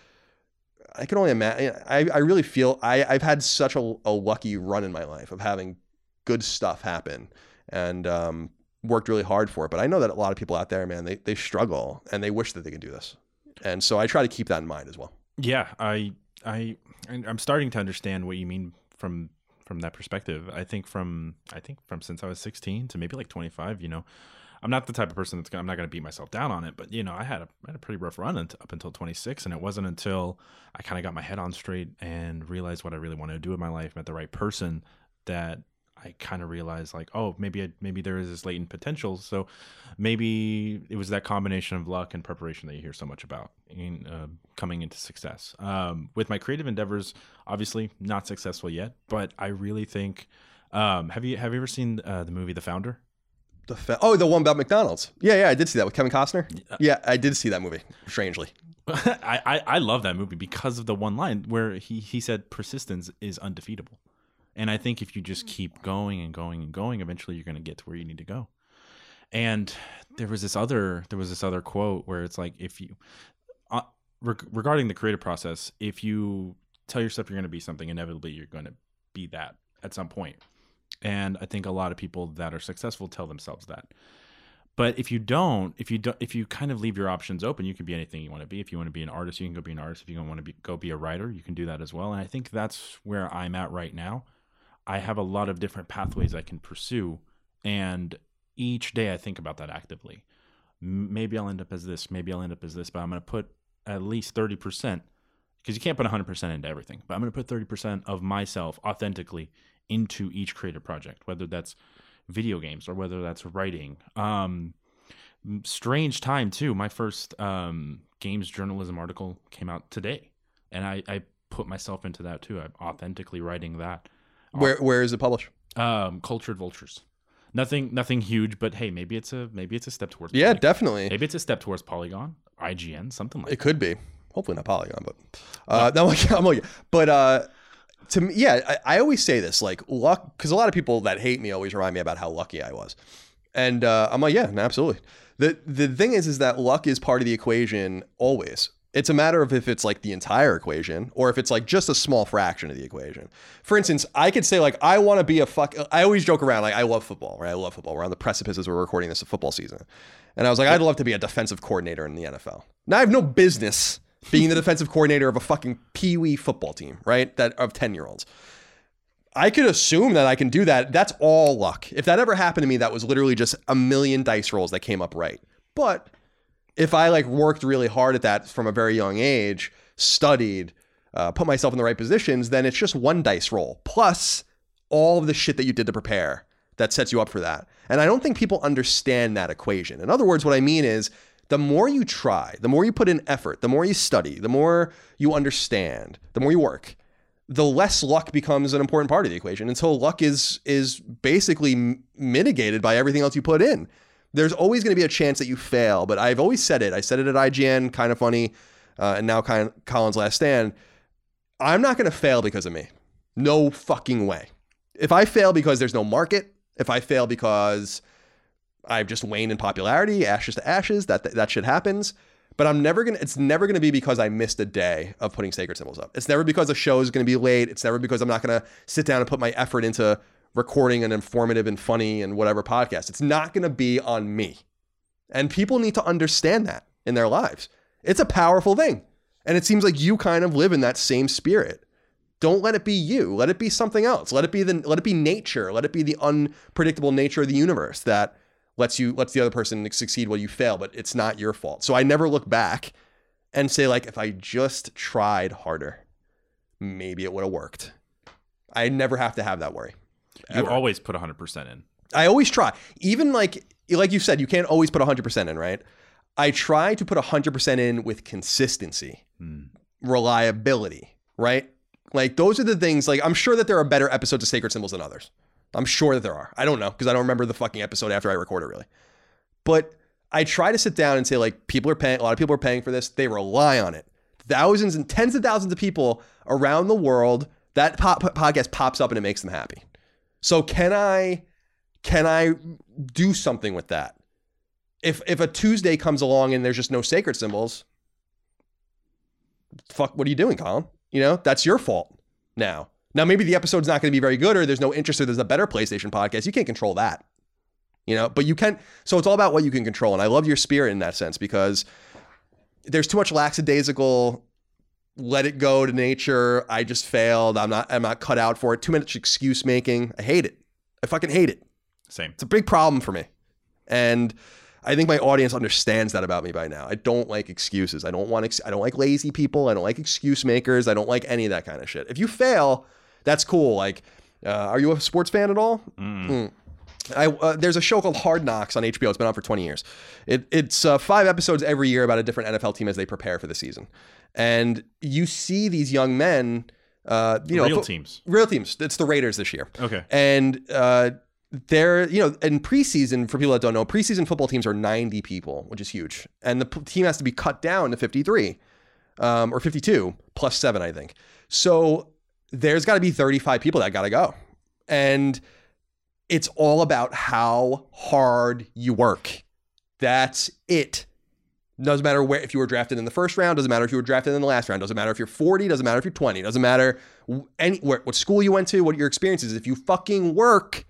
I can only imagine, I, I really feel, I, I've had such a, a lucky run in my life of having good stuff happen and um, worked really hard for it. But I know that a lot of people out there, man, they, they struggle and they wish that they could do this. And so I try to keep that in mind as well. Yeah, I, I, I'm starting to understand what you mean from from that perspective. I think from, I think from since I was sixteen to maybe like twenty-five, you know, I'm not the type of person that's gonna, I'm not going to beat myself down on it, but you know, I had a, I had a pretty rough run up until twenty-six, and it wasn't until I kind of got my head on straight and realized what I really wanted to do with my life, met the right person, that I kind of realized like, oh, maybe, I, maybe there is this latent potential. So maybe it was that combination of luck and preparation that you hear so much about in uh, coming into success. Um, with my creative endeavors, obviously not successful yet, but I really think, um, have you, have you ever seen uh, the movie The Founder? The fa- oh, the one about McDonald's. Yeah, yeah, I did see that with Kevin Costner. Yeah, yeah I did see that movie, strangely. I, I, I love that movie because of the one line where he, he said persistence is undefeatable. And I think if you just keep going and going and going, eventually you're going to get to where you need to go. And there was this other, there was this other quote where it's like, if you, uh, reg- regarding the creative process, if you tell yourself you're going to be something, inevitably you're going to be that at some point. And I think a lot of people that are successful tell themselves that. But if you don't, if you don't, if you kind of leave your options open, you can be anything you want to be. If you want to be an artist, you can go be an artist. If you want to be, go be a writer, you can do that as well. And I think that's where I'm at right now. I have a lot of different pathways I can pursue, and each day I think about that actively. Maybe I'll end up as this, maybe I'll end up as this, but I'm going to put at least thirty percent, because you can't put one hundred percent into everything, but I'm going to put thirty percent of myself authentically into each creative project, whether that's video games or whether that's writing. Um, strange time too. My first um, games journalism article came out today, and I, I put myself into that too. I'm authentically writing that. Where where is it published? Um, Cultured Vultures. Nothing nothing huge, but hey, maybe it's a maybe it's a step towards. Yeah, Polygon. Definitely. Maybe it's a step towards Polygon, I G N, something like. It that. It could be. Hopefully not Polygon, but uh, no, I'm okay. But uh, to me, yeah, I, I always say this, like luck, because a lot of people that hate me always remind me about how lucky I was, and uh, I'm like, yeah, absolutely. the The thing is, is that luck is part of the equation always. It's a matter of if it's like the entire equation or if it's like just a small fraction of the equation. For instance, I could say like, I want to be a fuck. I always joke around. Like I love football, right? I love football. We're on the precipice as we're recording this football season. And I was like, I'd love to be a defensive coordinator in the N F L. Now I have no business being the defensive coordinator of a fucking peewee football team, right? That of ten year olds. I could assume that I can do that. That's all luck. If that ever happened to me, that was literally just a million dice rolls that came up right. But if I like worked really hard at that from a very young age, studied, uh, put myself in the right positions, then it's just one dice roll plus all of the shit that you did to prepare that sets you up for that. And I don't think people understand that equation. In other words, what I mean is the more you try, the more you put in effort, the more you study, the more you understand, the more you work, the less luck becomes an important part of the equation until luck is is basically m- mitigated by everything else you put in. There's always going to be a chance that you fail, but I've always said it. I said it at I G N, Kind of Funny, uh, and now kind of Colin's Last Stand. I'm not going to fail because of me. No fucking way. If I fail because there's no market, if I fail because I've just waned in popularity, ashes to ashes, that that shit happens. But I'm never going to, it's never going to be because I missed a day of putting Sacred Symbols up. It's never because a show is going to be late. It's never because I'm not going to sit down and put my effort into recording an informative and funny and whatever podcast. It's not going to be on me. And people need to understand that in their lives. It's a powerful thing. And it seems like you kind of live in that same spirit. Don't let it be you. Let it be something else. Let it be the, let it be nature. Let it be the unpredictable nature of the universe that lets you, lets the other person succeed while you fail, but it's not your fault. So I never look back and say like, if I just tried harder, maybe it would have worked. I never have to have that worry. You ever. Always put one hundred percent in. I always try. Even like like you said, you can't always put one hundred percent in, right? I try to put one hundred percent in with consistency, mm. reliability, right? Like those are the things, like I'm sure that there are better episodes of Sacred Symbols than others. I'm sure that there are. I don't know, because I don't remember the fucking episode after I record it, really. But I try to sit down and say, like, people are paying, a lot of people are paying for this. They rely on it. Thousands and tens of thousands of people around the world, that pop, podcast pops up and it makes them happy. So can I, can I do something with that? If if a Tuesday comes along and there's just no sacred symbols, fuck, what are you doing, Colin? You know, that's your fault now. Now, maybe the episode's not going to be very good, or there's no interest, or there's a better PlayStation podcast. You can't control that, you know, but you can. So it's all about what you can control. And I love your spirit in that sense, because there's too much lackadaisical, let it go to nature. I just failed. I'm not I'm not cut out for it. Too much excuse making. I hate it. I fucking hate it. Same. It's a big problem for me. And I think my audience understands that about me by now. I don't like excuses. I don't want ex- I don't like lazy people. I don't like excuse makers. I don't like any of that kind of shit. If you fail, that's cool. Like, uh, are you a sports fan at all? Mm. Mm. I, uh, there's a show called Hard Knocks on H B O. It's been on for twenty years. It, it's uh, five episodes every year about a different N F L team as they prepare for the season. And you see these young men, uh, you know, real teams, real teams. It's the Raiders this year. Okay. And, uh, They're, you know, in preseason, for people that don't know, preseason football teams are ninety people, which is huge. And the p- team has to be cut down to fifty-three um, or fifty-two plus seven, I think. So there's got to be thirty-five people that got to go. And it's all about how hard you work. That's it. Doesn't matter where, if you were drafted in the first round, doesn't matter if you were drafted in the last round, doesn't matter if you're forty, doesn't matter if you're twenty, doesn't matter any, where, what school you went to, what your experience is. If you fucking work,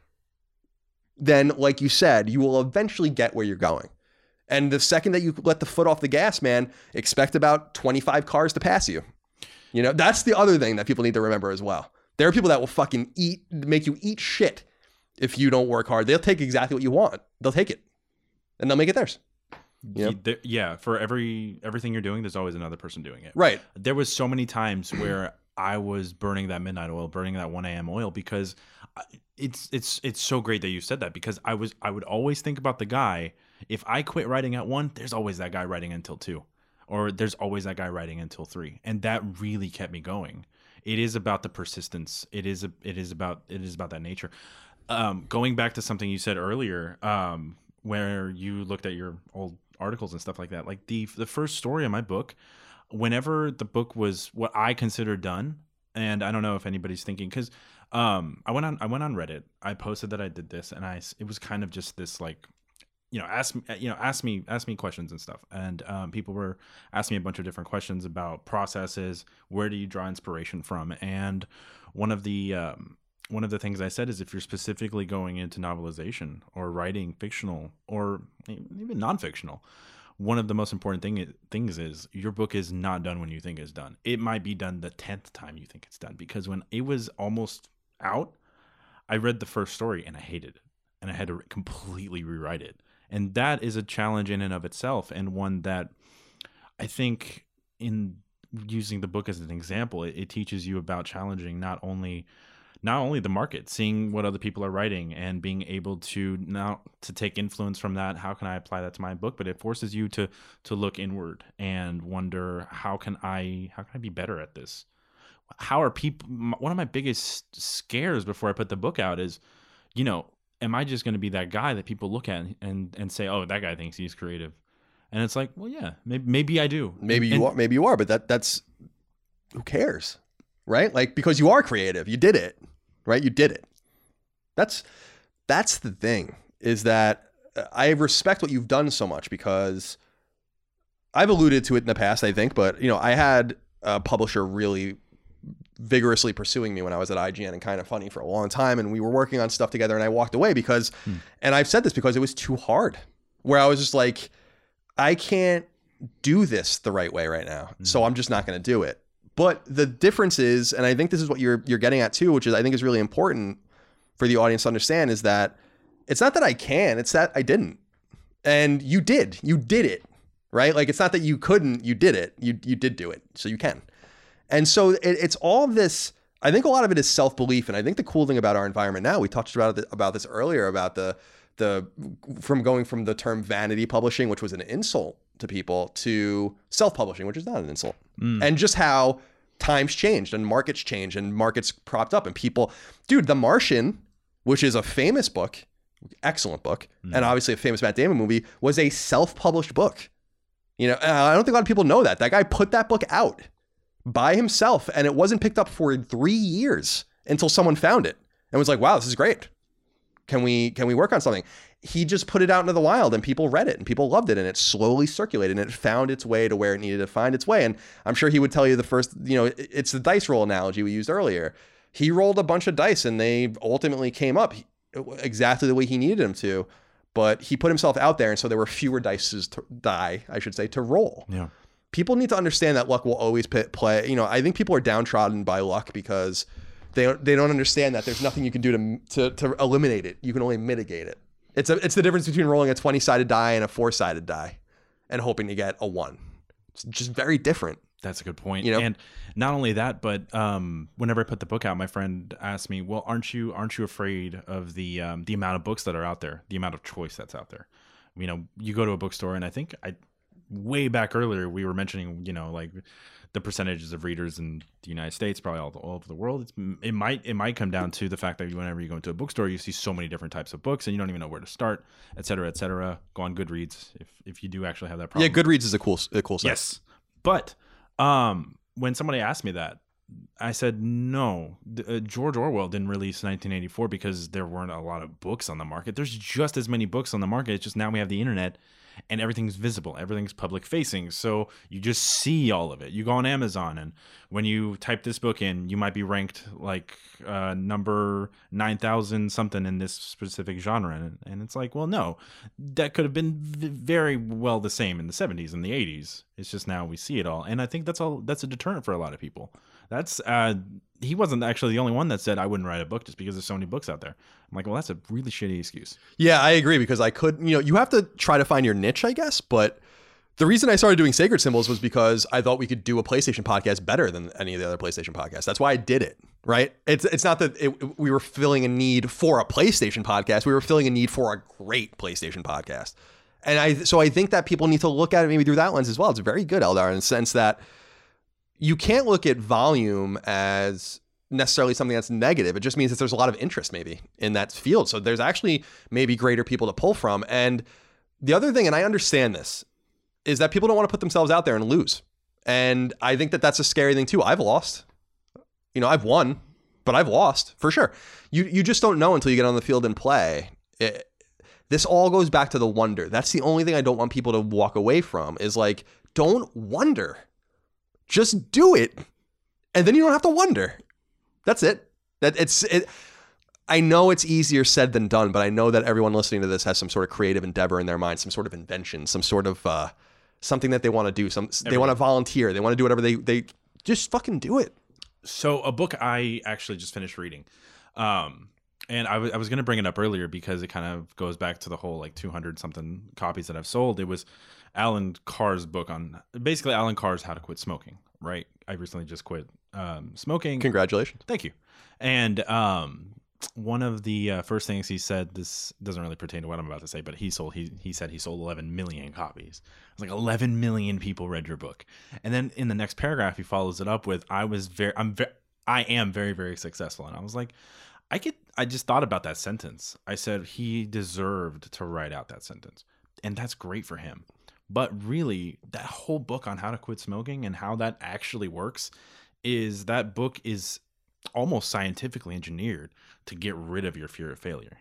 then, like you said, you will eventually get where you're going. And the second that you let the foot off the gas, man, expect about twenty-five cars to pass you. You know, that's the other thing that people need to remember as well. There are people that will fucking eat, make you eat shit if you don't work hard. They'll take exactly what you want. They'll take it and they'll make it theirs. You know? the, yeah. For every, everything you're doing, there's always another person doing it. Right. There was so many times where I was burning that midnight oil, burning that one a.m. oil, because it's it's it's so great that you said that, because I was I would always think about the guy. If I quit writing at one, there's always that guy writing until two, or there's always that guy writing until three, and that really kept me going. It is about the persistence. It is a, it is about it is about that nature. Um, going back to something you said earlier, um, where you looked at your old articles and stuff like that, like the the first story in my book. Whenever the book was what I consider done, and I don't know if anybody's thinking, because um, I went on I went on Reddit, I posted that I did this, and I it was kind of just this, like, you know, ask you know ask me ask me questions and stuff, and um, people were asking me a bunch of different questions about processes, where do you draw inspiration from, and one of the um, one of the things I said is, if you're specifically going into novelization or writing fictional or even non-fictional, one of the most important thing, things is your book is not done when you think it's done. It might be done the tenth time you think it's done, because when it was almost out, I read the first story and I hated it, and I had to completely rewrite it. And that is a challenge in and of itself, and one that I think, in using the book as an example, it, it teaches you about challenging not only not only the market, seeing what other people are writing and being able to now to take influence from that. How can I apply that to my book? But it forces you to to look inward and wonder, how can I how can I be better at this? How are people? One of my biggest scares before I put the book out is, you know, am I just going to be that guy that people look at and, and and say, oh, that guy thinks he's creative? And it's like, well, yeah, maybe, maybe I do. Maybe you and, are. Maybe you are. But that that's who cares, right? Like, because you are creative. You did it. Right? You did it. That's that's the thing, is that I respect what you've done so much, because I've alluded to it in the past, I think. But, you know, I had a publisher really vigorously pursuing me when I was at I G N and Kind of Funny for a long time. And we were working on stuff together, and I walked away because hmm. and I've said this, because it was too hard, where I was just like, I can't do this the right way right now. Hmm. So I'm just not going to do it. But the difference is, and I think this is what you're you're getting at too, which is, I think, is really important for the audience to understand, is that it's not that I can, it's that I didn't. And you did, you did it, right? Like, it's not that you couldn't, you did it, you you did do it, so you can. And so it, it's all this. I think a lot of it is self-belief, and I think the cool thing about our environment now, we talked about it, about this earlier, about the the from going from the term vanity publishing, which was an insult to people, to self-publishing, which is not an insult. Mm. And just how times changed and markets changed and markets propped up and people, dude, The Martian which is a famous book, excellent book, mm. and obviously a famous Matt Damon movie, was a self-published book. You know, I don't think a lot of people know that. That guy put that book out by himself, and it wasn't picked up for three years until someone found it and was like, wow, this is great. Can we can we work on something? He just put it out into the wild and people read it and people loved it, and it slowly circulated and it found its way to where it needed to find its way. And I'm sure he would tell you the first, you know, it's the dice roll analogy we used earlier. He rolled a bunch of dice and they ultimately came up exactly the way he needed them to, but he put himself out there. And so there were fewer dices to die, I should say, to roll. Yeah. People need to understand that luck will always play. You know, I think people are downtrodden by luck because they don't, they don't understand that there's nothing you can do to, to to eliminate it. You can only mitigate it. It's a, it's the difference between rolling a twenty-sided die and a four-sided die and hoping to get a one. It's just very different. That's a good point. You know? And not only that, but um, whenever I put the book out, my friend asked me, well, aren't you aren't you afraid of the um, the amount of books that are out there, the amount of choice that's out there? You know, you go to a bookstore, and I think I way back earlier we were mentioning, you know, like the percentages of readers in the United States, probably all, the, all over the world. It's, it might it might come down to the fact that whenever you go into a bookstore, you see so many different types of books, and you don't even know where to start, et cetera, et cetera. Go on Goodreads if if you do actually have that problem. Yeah, Goodreads is a cool a cool site. Yes, but um, when somebody asked me that, I said no. Uh, George Orwell didn't release nineteen eighty-four because there weren't a lot of books on the market. There's just as many books on the market. It's just now we have the internet. And everything's visible. Everything's public facing. So you just see all of it. You go on Amazon, and when you type this book in, you might be ranked like uh, number nine thousand something in this specific genre. And, and it's like, well, no, that could have been v- very well the same in the seventies and the eighties. It's just now we see it all. And I think that's all. That's a deterrent for a lot of people. That's uh, he wasn't actually the only one that said I wouldn't write a book just because there's so many books out there. I'm like, well, that's a really shitty excuse. Yeah, I agree, because I could, you know, you have to try to find your niche, I guess. But the reason I started doing Sacred Symbols was because I thought we could do a PlayStation podcast better than any of the other PlayStation podcasts. That's why I did it. Right. It's it's not that it, we were filling a need for a PlayStation podcast. We were filling a need for a great PlayStation podcast. And I so I think that people need to look at it maybe through that lens as well. It's very good, Eldar, in the sense that you can't look at volume as necessarily something that's negative. It just means that there's a lot of interest maybe in that field. So there's actually maybe greater people to pull from. And the other thing, and I understand this, is that people don't want to put themselves out there and lose. And I think that that's a scary thing too. I've lost. You know, I've won, but I've lost for sure. You you just don't know until you get on the field and play. It, this all goes back to the wonder. That's the only thing I don't want people to walk away from is like, don't wonder. Just do it, and then you don't have to wonder. That's it. That it's. It, I know it's easier said than done, but I know that everyone listening to this has some sort of creative endeavor in their mind, some sort of invention, some sort of uh, something that they want to do. Some everyone. They want to volunteer. They want to do whatever they they just fucking do it. So a book I actually just finished reading, um, and I, w- I was going to bring it up earlier because it kind of goes back to the whole like two hundred something copies that I've sold. It was Alan Carr's book on basically Alan Carr's How to Quit Smoking, right? I recently just quit um, smoking. Congratulations. Thank you. And um, one of the uh, first things he said, this doesn't really pertain to what I'm about to say, but he sold, he, he said he sold eleven million copies. It's like eleven million people read your book. And then in the next paragraph, he follows it up with, I was very, I'm very, I am very, very successful. And I was like, I get, I just thought about that sentence. I said he deserved to write out that sentence, and that's great for him. But really, that whole book on how to quit smoking and how that actually works is that book is almost scientifically engineered to get rid of your fear of failure.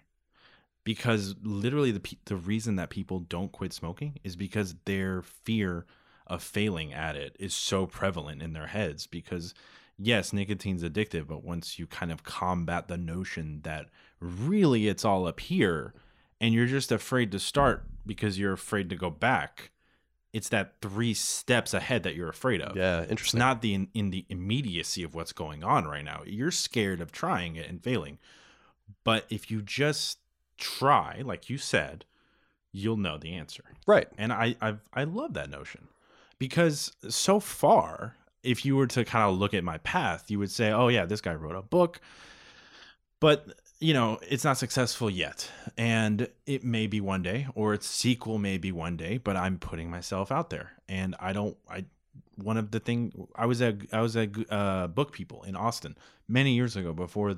Because literally the pe- the reason that people don't quit smoking is because their fear of failing at it is so prevalent in their heads. Because yes, nicotine's addictive, but once you kind of combat the notion that really it's all up here and you're just afraid to start because you're afraid to go back, it's that three steps ahead that you're afraid of. Yeah, interesting. It's not the in, in the immediacy of what's going on right now. You're scared of trying it and failing. But if you just try, like you said, you'll know the answer. Right. And I I've, I love that notion. Because so far, if you were to kind of look at my path, you would say, oh yeah, this guy wrote a book. But you know, it's not successful yet, and it may be one day, or its sequel may be one day, but I'm putting myself out there. And I don't, I, one of the thing I was at, I was at uh, Book People in Austin many years ago before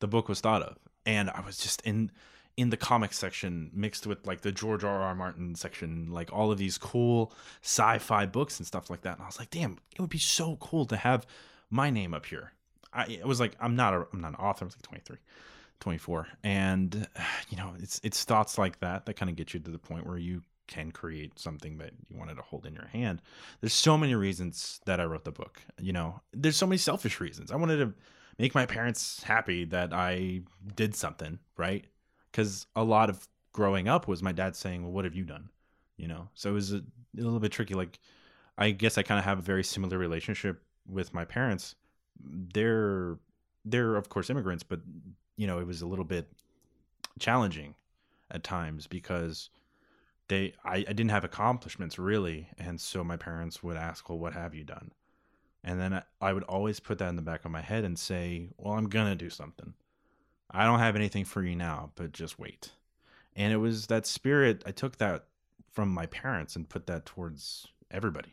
the book was thought of. and I was just in in the comic section mixed with like the George R. R. Martin section, like all of these cool sci-fi books and stuff like that. And I was like, damn, it would be so cool to have my name up here. I it was like, I'm not a, I'm not an author. I was like twenty-three, twenty-four. And you know, it's, it's thoughts like that, that kind of get you to the point where you can create something that you wanted to hold in your hand. There's so many reasons that I wrote the book. You know, there's so many selfish reasons. I wanted to make my parents happy that I did something, right? Because a lot of growing up was my dad saying, well, what have you done? You know, so it was a, a little bit tricky. Like, I guess I kind of have a very similar relationship with my parents. They're, they're of course immigrants, but you know, it was a little bit challenging at times because they, I, I didn't have accomplishments really. And so my parents would ask, well, what have you done? And then I, I would always put that in the back of my head and say, well, I'm going to do something. I don't have anything for you now, but just wait. And it was that spirit. I took that from my parents and put that towards everybody.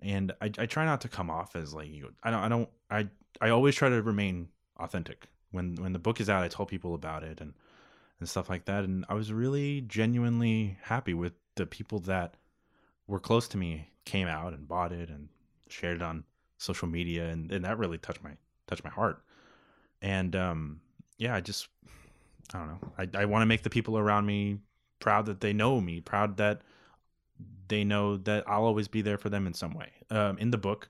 And I, I try not to come off as like, you know, I don't, I don't, I, I always try to remain authentic. When, when the book is out, I tell people about it and, and stuff like that. And I was really genuinely happy with the people that were close to me came out and bought it and shared it on social media. And, and that really touched my, touched my heart. And, um, yeah, I just, I don't know. I, I want to make the people around me proud that they know me, proud that they know that I'll always be there for them in some way. Um, in the book,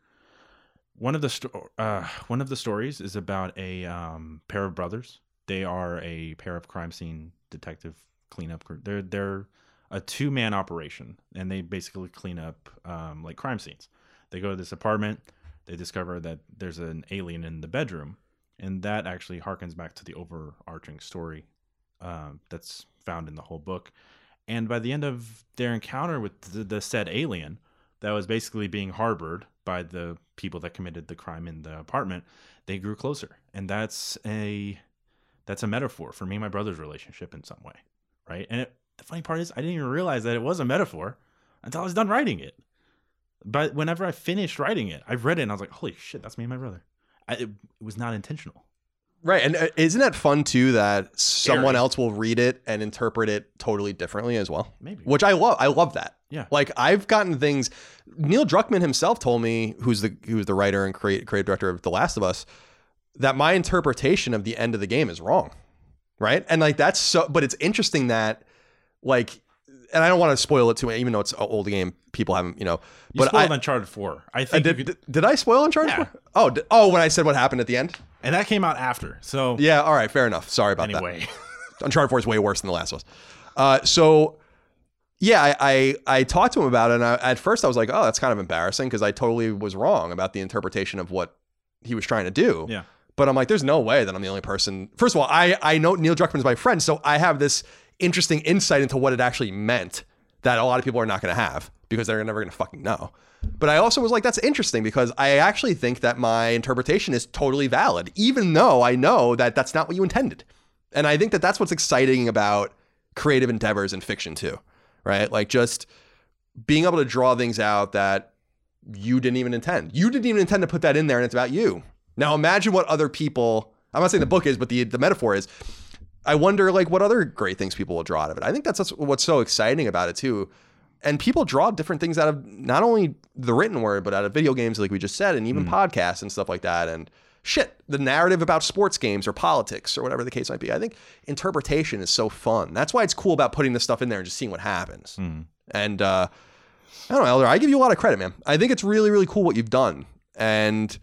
one of the sto- uh, one of the stories is about a um, pair of brothers. They are a pair of crime scene detective cleanup crew. They're they're a two man operation, and they basically clean up um, like crime scenes. They go to this apartment. They discover that there's an alien in the bedroom. And that actually harkens back to the overarching story um, that's found in the whole book. And by the end of their encounter with the, the said alien that was basically being harbored by the people that committed the crime in the apartment, they grew closer. And that's a that's a metaphor for me and my brother's relationship in some way, right? And it, the funny part is I didn't even realize that it was a metaphor until I was done writing it. But whenever I finished writing it, I read it and I was like, holy shit, that's me and my brother. I, it was not intentional. Right. And isn't that fun, too, that someone else will read it and interpret it totally differently as well? Maybe. Which I love. I love that. Yeah. Like, I've gotten things. Neil Druckmann himself told me, who's the who's the writer and create, creative director of The Last of Us, that my interpretation of the end of the game is wrong. Right. And like that's so. But it's interesting that like. And I don't want to spoil it too much, even though it's an old game. People haven't, you know. You but spoiled I, Uncharted four. I think. Did, could... did I spoil Uncharted yeah. four? Oh, did, oh, when I said what happened at the end, and that came out after. So yeah, all right, fair enough. Sorry about anyway. that. Anyway, Uncharted four is way worse than The Last of Us. Uh, so yeah, I, I I talked to him about it, and I, at first I was like, oh, that's kind of embarrassing because I totally was wrong about the interpretation of what he was trying to do. Yeah. But I'm like, there's no way that I'm the only person. First of all, I I know Neil Druckmann is my friend, so I have this interesting insight into what it actually meant that a lot of people are not going to have because they're never going to fucking know. But I also was like, that's interesting because I actually think that my interpretation is totally valid, even though I know that that's not what you intended. And I think that that's what's exciting about creative endeavors and fiction too, right? Like just being able to draw things out that you didn't even intend. You didn't even intend to put that in there, and it's about you. Now imagine what other people, I'm not saying the book is, but the, the metaphor is, I wonder, like, what other great things people will draw out of it. I think that's what's so exciting about it, too. And people draw different things out of not only the written word, but out of video games, like we just said, and even mm. podcasts and stuff like that. And shit, the narrative about sports games or politics or whatever the case might be. I think interpretation is so fun. That's why it's cool about putting this stuff in there and just seeing what happens. Mm. And uh, I don't know, Eldar, I give you a lot of credit, man. I think it's really, really cool what you've done. And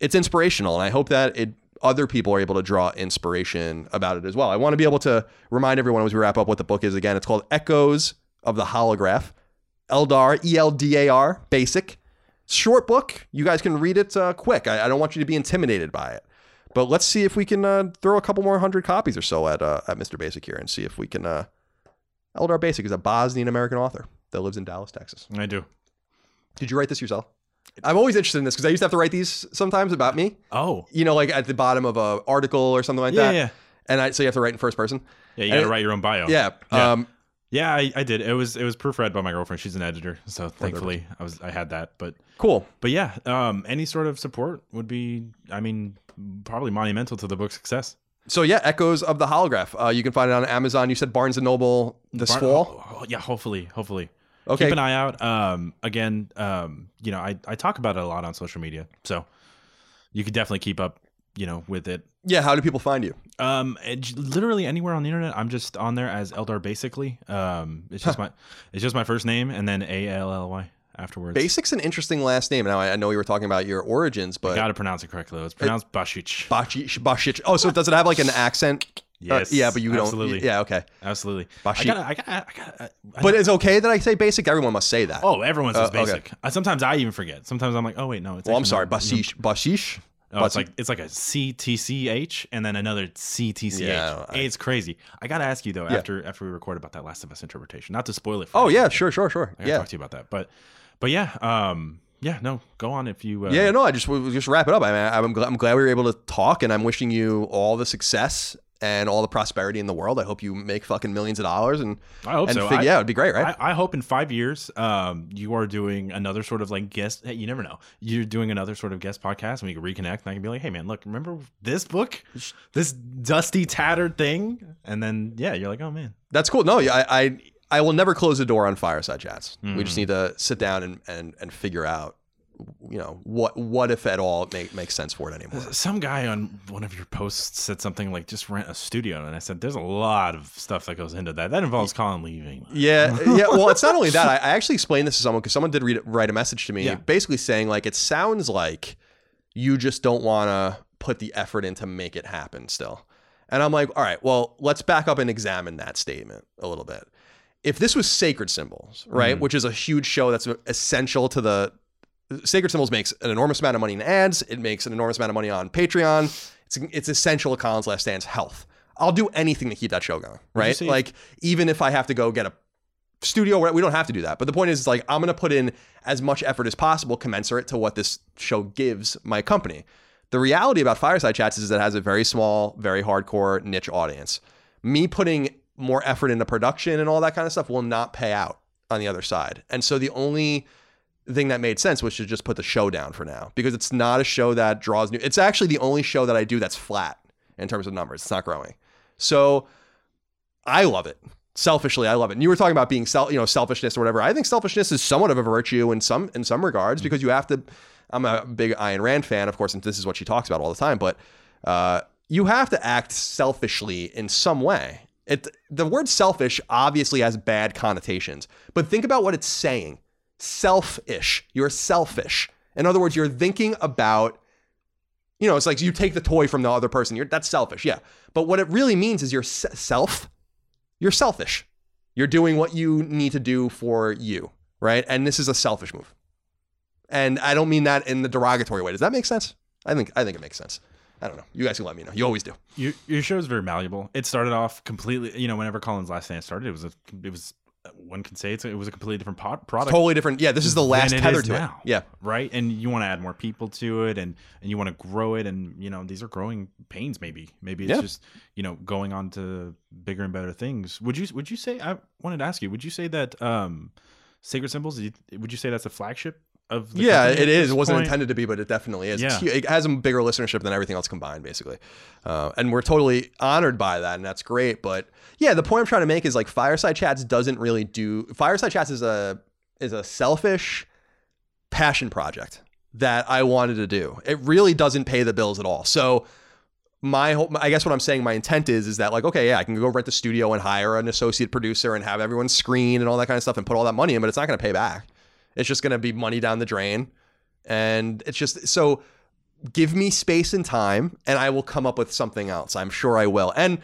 it's inspirational. And I hope that it other people are able to draw inspiration about it as well. I want to be able to remind everyone as we wrap up what the book is again. It's called Echoes of the Holograph. Eldar, E L D A R, Basic. Short book. You guys can read it uh, quick. I, I don't want you to be intimidated by it. But let's see if we can uh, throw a couple more hundred copies or so at uh, at Mister Basic here and see if we can... Uh... Eldar Basic is a Bosnian-American author that lives in Dallas, Texas. I do. Did you write this yourself? I'm always interested in this because I used to have to write these sometimes about me. Oh. You know, like at the bottom of an article or something like yeah, that. Yeah, And I, so you have to write in first person. Yeah, you got to write your own bio. Yeah. Yeah, um, yeah I, I did. It was it was proofread by my girlfriend. She's an editor. So thankfully I was I had that. But cool. But yeah, um, any sort of support would be, I mean, probably monumental to the book's success. So yeah, Echoes of the Holograph. Uh, you can find it on Amazon. You said Barnes and Noble this Bar- fall. Oh, yeah, hopefully, hopefully. Okay. Keep an eye out. Um, again, um, you know, I, I talk about it a lot on social media, so you could definitely keep up, you know, with it. Yeah. How do people find you? Um, it, literally anywhere on the internet. I'm just on there as Eldar Basically. Um, it's just huh. my, it's just my first name and then A L L Y afterwards. Basic's an interesting last name. Now I know you were talking about your origins, but you got to pronounce it correctly. Though. It's pronounced Basic. Basic. Basic. Oh, so does it have like an accent? Yes. Uh, yeah, but you don't. Absolutely. Yeah. Okay. Absolutely. Basic. I gotta, I gotta, I gotta, I but it's okay that I say Basic. Everyone must say that. Oh, everyone says uh, Basic. Okay. Sometimes I even forget. Sometimes I'm like, oh wait, no. It's well, I'm sorry. Basic. Basic. Oh, but it's like it's like a C T C H and then another C T C H. Yeah, I, it's crazy. I gotta ask you though, yeah. after after we record about that Last of Us interpretation, not to spoil it. for Oh you, yeah, sure, sure, sure. I gotta yeah. talk to you about that, but but yeah, um, yeah, no, go on if you. Uh, yeah, no, I just we'll just wrap it up. I mean, I'm glad, I'm glad we were able to talk, and I'm wishing you all the success and all the prosperity in the world. I hope you make fucking millions of dollars, and I hope and so. Fig- I, yeah, it'd be great, right? I, I hope in five years, um, you are doing another sort of like guest. Hey, you never know. You're doing another sort of guest podcast, and we can reconnect. And I can be like, hey, man, look, remember this book, this dusty, tattered thing, and then yeah, you're like, oh man, that's cool. No, yeah, I, I, I will never close the door on fireside chats. Mm-hmm. We just need to sit down and and and figure out. You know what? What if at all it make, makes sense for it anymore? Some guy on one of your posts said something like, "Just rent a studio," and I said, "There's a lot of stuff that goes into that. That involves Colin leaving." Yeah, yeah. Well, it's not only that. I, I actually explained this to someone because someone did read, write a message to me, yeah. basically saying like, "It sounds like you just don't want to put the effort in to make it happen." Still, and I'm like, "All right, well, let's back up and examine that statement a little bit." If this was Sacred Symbols, right, mm. which is a huge show that's essential to the Sacred Symbols makes an enormous amount of money in ads. It makes an enormous amount of money on Patreon. It's it's essential to Colin's Last Stand's health. I'll do anything to keep that show going, right? Like, even if I have to go get a studio, we don't have to do that. But the point is, it's like, I'm going to put in as much effort as possible commensurate to what this show gives my company. The reality about Fireside Chats is that it has a very small, very hardcore niche audience. Me putting more effort into production and all that kind of stuff will not pay out on the other side. And so the only thing that made sense was to just put the show down for now, because it's not a show that draws new. It's actually the only show that I do that's flat in terms of numbers. It's not growing. So I love it. Selfishly, I love it. And you were talking about being self, you know, selfishness or whatever. I think selfishness is somewhat of a virtue in some, in some regards, because you have to, I'm a big Ayn Rand fan, of course, and this is what she talks about all the time, but uh, you have to act selfishly in some way. It, the word selfish obviously has bad connotations, but think about what it's saying. Selfish. You're selfish. In other words, you're thinking about, you know, it's like you take the toy from the other person. You're that's selfish. Yeah. But what it really means is you're self, you're selfish. You're doing what you need to do for you. Right. And this is a selfish move. And I don't mean that in the derogatory way. Does that make sense? I think, I think it makes sense. I don't know. You guys can let me know. You always do. Your, your show is very malleable. It started off completely, you know, whenever Colin's Last Stand started, it was, a, it was, one can say it's, it was a completely different pod, product. Totally different. Yeah, this is the last tether to now, it. Yeah. Right? And you want to add more people to it, and, and you want to grow it. And, you know, these are growing pains, maybe. Maybe it's yeah. just, you know, going on to bigger and better things. Would you would you say, I wanted to ask you, would you say that um, Sacred Symbols, would you say that's a flagship of the Yeah, it is. It wasn't point? intended to be, but it definitely is. Yeah. It has a bigger listenership than everything else combined, basically. Uh, and we're totally honored by that, and that's great. But yeah, the point I'm trying to make is like Fireside Chats doesn't really do Fireside Chats is a is a selfish passion project that I wanted to do. It really doesn't pay the bills at all. So my whole, I guess what I'm saying, my intent is is that like, okay, yeah, I can go rent the studio and hire an associate producer and have everyone screen and all that kind of stuff and put all that money in, but it's not going to pay back. It's just going to be money down the drain. And it's just, so give me space and time and I will come up with something else. I'm sure I will. And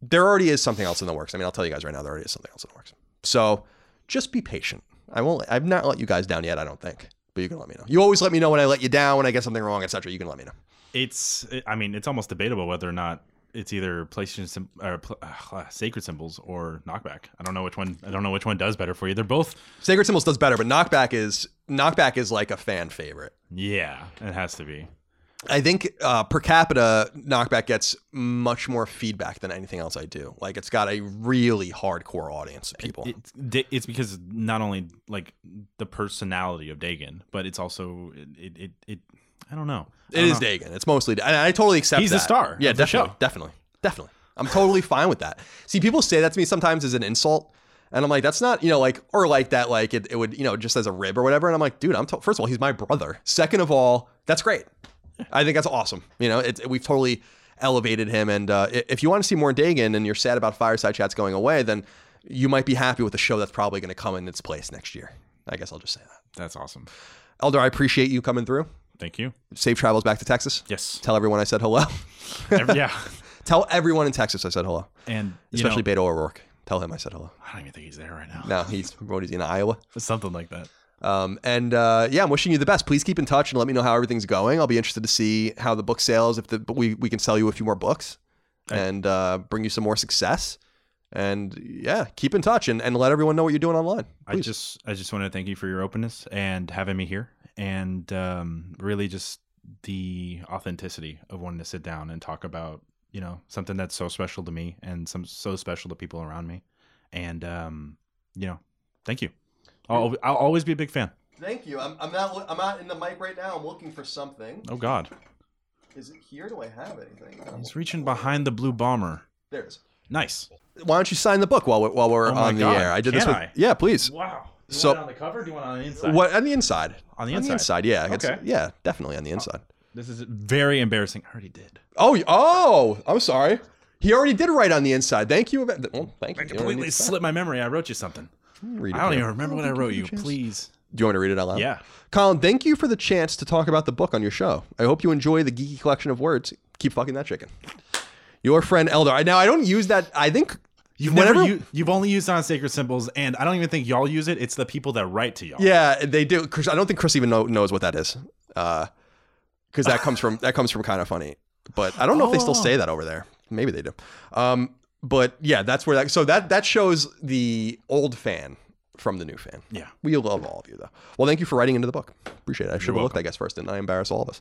there already is something else in the works. I mean, I'll tell you guys right now, there already is something else in the works. So just be patient. I won't, I've not let you guys down yet, I don't think, but you can let me know. You always let me know when I let you down, when I get something wrong, et cetera. You can let me know. It's, I mean, it's almost debatable whether or not it's either PlayStation or uh, Sacred Symbols or Knockback. I don't know which one. I don't know which one does better for you. They're both. Sacred Symbols does better, but Knockback is Knockback is like a fan favorite. Yeah, it has to be. I think uh, per capita, Knockback gets much more feedback than anything else I do. Like, it's got a really hardcore audience of people. It, it, it's because not only like the personality of Dagon, but it's also it it. it I don't know. I it don't is know. Dagon. It's mostly. I, I totally accept. He's that. He's a star. Yeah, definitely, definitely, definitely. Definitely. I'm totally fine with that. See, people say that to me sometimes as an insult. And I'm like, that's not, you know, like, or like that, like it, it would, you know, just as a rib or whatever. And I'm like, dude, I'm, to- first of all, he's my brother. Second of all, that's great. I think that's awesome. You know, it, it, we've totally elevated him. And uh, if you want to see more Dagon and you're sad about Fireside Chats going away, then you might be happy with a show that's probably going to come in its place next year. I guess I'll just say that. That's awesome. Eldar, I appreciate you coming through. Thank you. Safe travels back to Texas. Yes. Tell everyone I said hello. Every, yeah. Tell everyone in Texas I said hello. And especially know, Beto O'Rourke. Tell him I said hello. I don't even think he's there right now. No, he's what is he in Iowa? Something like that. Um, and uh, yeah, I'm wishing you the best. Please keep in touch and let me know how everything's going. I'll be interested to see how the book sales, if the, we, we can sell you a few more books okay. and uh, bring you some more success. And yeah, keep in touch and, and let everyone know what you're doing online. Please. I just I just want to thank you for your openness and having me here. And um, really just the authenticity of wanting to sit down and talk about, you know, something that's so special to me and some so special to people around me. And, um, you know, thank you. I'll, I'll always be a big fan. Thank you. I'm, I'm not, I'm not in the mic right now. I'm looking for something. Oh God. Is it here? Do I have anything? No. He's reaching behind the blue bomber. There it is. Nice. Why don't you sign the book while we're, while we're oh on God. the air? I did Can this. With, I? Yeah, please. Wow. Do you so, want it on the cover? Or do you want it on the inside? What on the inside? On the inside. On the inside. Yeah. Okay. It's, yeah, definitely on the inside. Oh. This is very embarrassing. I already did. Oh, oh, I'm sorry. He already did write on the inside. Thank you. Well, thank you. I completely you slipped my memory. I wrote you something. Read I don't even remember what I wrote you. Please. Do you want to read it out loud? Yeah. Colin, thank you for the chance to talk about the book on your show. I hope you enjoy the geeky collection of words. Keep fucking that chicken. Your friend Eldar. Now, I don't use that. I think you've, whenever, never, you, you've only used it on Sacred Symbols, and I don't even think y'all use it. It's the people that write to y'all. Yeah, they do. Chris, I don't think Chris even know, knows what that is. Uh Because that comes from that comes from kind of funny, but I don't know oh. if they still say that over there. Maybe they do. Um, but yeah, that's where that. So that that shows the old fan from the new fan. Yeah, we love all of you though. Well, thank you for writing into the book. Appreciate it. I should have looked, I guess, first, didn't I embarrass all of us?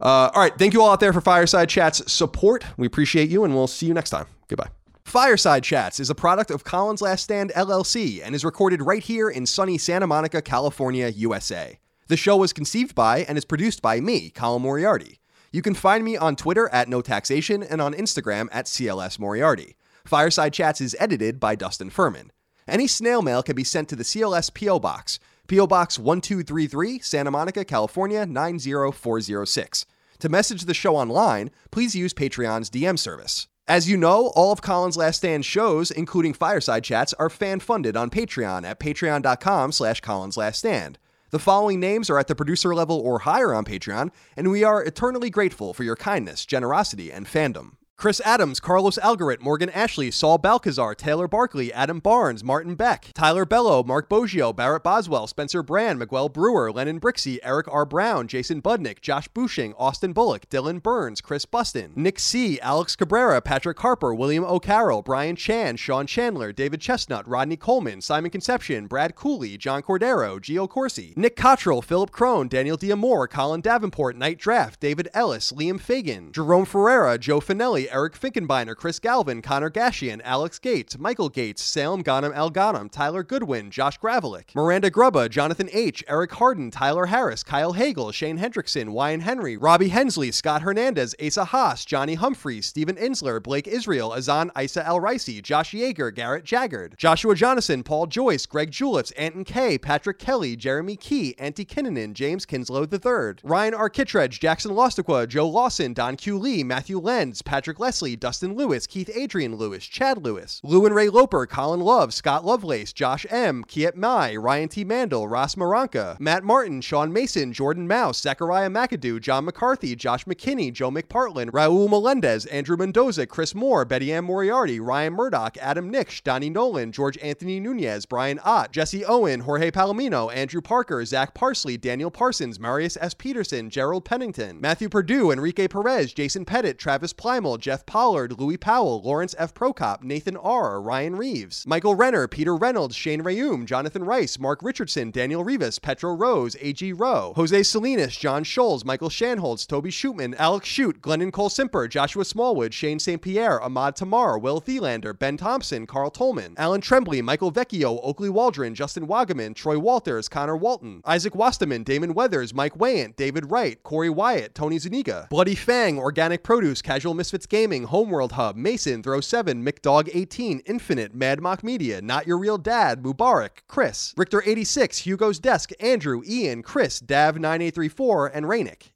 Uh, all right, thank you all out there for Fireside Chats support. We appreciate you, and we'll see you next time. Goodbye. Fireside Chats is a product of Colin's Last Stand L L C and is recorded right here in sunny Santa Monica, California, U S A. The show was conceived by and is produced by me, Colin Moriarty. You can find me on Twitter at NoTaxation and on Instagram at C L S Moriarty. Fireside Chats is edited by Dustin Furman. Any snail mail can be sent to the C L S P O Box, P O Box one two three three, Santa Monica, California, nine zero four zero six. To message the show online, please use Patreon's D M service. As you know, all of Colin's Last Stand shows, including Fireside Chats, are fan-funded on Patreon at patreon.com slash colinslaststand. The following names are at the producer level or higher on Patreon, and we are eternally grateful for your kindness, generosity, and fandom. Chris Adams, Carlos Algarit, Morgan Ashley, Saul Balcazar, Taylor Barkley, Adam Barnes, Martin Beck, Tyler Bellow, Mark Boggio, Barrett Boswell, Spencer Brand, Miguel Brewer, Lennon Brixey, Eric R. Brown, Jason Budnick, Josh Bushing, Austin Bullock, Dylan Burns, Chris Buston, Nick C., Alex Cabrera, Patrick Harper, William O'Carroll, Brian Chan, Sean Chandler, David Chestnut, Rodney Coleman, Simon Conception, Brad Cooley, John Cordero, Gio Corsi, Nick Cottrell, Philip Crone, Daniel D'Amore, Colin Davenport, Night Draft, David Ellis, Liam Fagan, Jerome Ferreira, Joe Finelli, Eric Finkenbeiner, Chris Galvin, Connor Gashian, Alex Gates, Michael Gates, Salem Ghanem Al Ghanem, Tyler Goodwin, Josh Gravelick, Miranda Grubba, Jonathan H., Eric Harden, Tyler Harris, Kyle Hagel, Shane Hendrickson, Wyan Henry, Robbie Hensley, Scott Hernandez, Asa Haas, Johnny Humphreys, Steven Insler, Blake Israel, Azan Isa El Ricey, Josh Yeager, Garrett Jaggard, Joshua Jonathan, Paul Joyce, Greg Julips, Anton K., Patrick Kelly, Jeremy Key, Antti Kinnunen, James Kinslow the third, Ryan Arkitredge, Jackson Lostiqua, Joe Lawson, Don Q. Lee, Matthew Lenz, Patrick Leslie, Dustin Lewis, Keith Adrian Lewis, Chad Lewis, Lou and Ray Loper, Colin Love, Scott Lovelace, Josh M., Kiet Mai, Ryan T. Mandel, Ross Maranka, Matt Martin, Sean Mason, Jordan Mouse, Zachariah McAdoo, John McCarthy, Josh McKinney, Joe McPartlin, Raul Melendez, Andrew Mendoza, Chris Moore, Betty Ann Moriarty, Ryan Murdoch, Adam Nix, Donnie Nolan, George Anthony Nunez, Brian Ott, Jesse Owen, Jorge Palomino, Andrew Parker, Zach Parsley, Daniel Parsons, Marius S. Peterson, Gerald Pennington, Matthew Perdue, Enrique Perez, Jason Pettit, Travis Plymal, Jeff Pollard, Louis Powell, Lawrence F. Prokop, Nathan R., Ryan Reeves, Michael Renner, Peter Reynolds, Shane Rayum, Jonathan Rice, Mark Richardson, Daniel Rivas, Petro Rose, A G. Rowe, Jose Salinas, John Scholes, Michael Shanholz, Toby Schutman, Alex Shute, Glennon Cole Simper, Joshua Smallwood, Shane Saint Pierre, Ahmad Tamar, Will Thielander, Ben Thompson, Carl Tolman, Alan Trembley, Michael Vecchio, Oakley Waldron, Justin Wagaman, Troy Walters, Connor Walton, Isaac Wasterman, Damon Weathers, Mike Wayant, David Wright, Corey Wyatt, Tony Zuniga, Bloody Fang, Organic Produce, Casual Misfits Game, Gaming, Homeworld Hub, Mason, Throw seven, McDog eighteen, Infinite, Madmock Media, Not Your Real Dad, Mubarak, Chris, Richter eighty-six, Hugo's Desk, Andrew, Ian, Chris, Dav nine eight three four, and Rainick.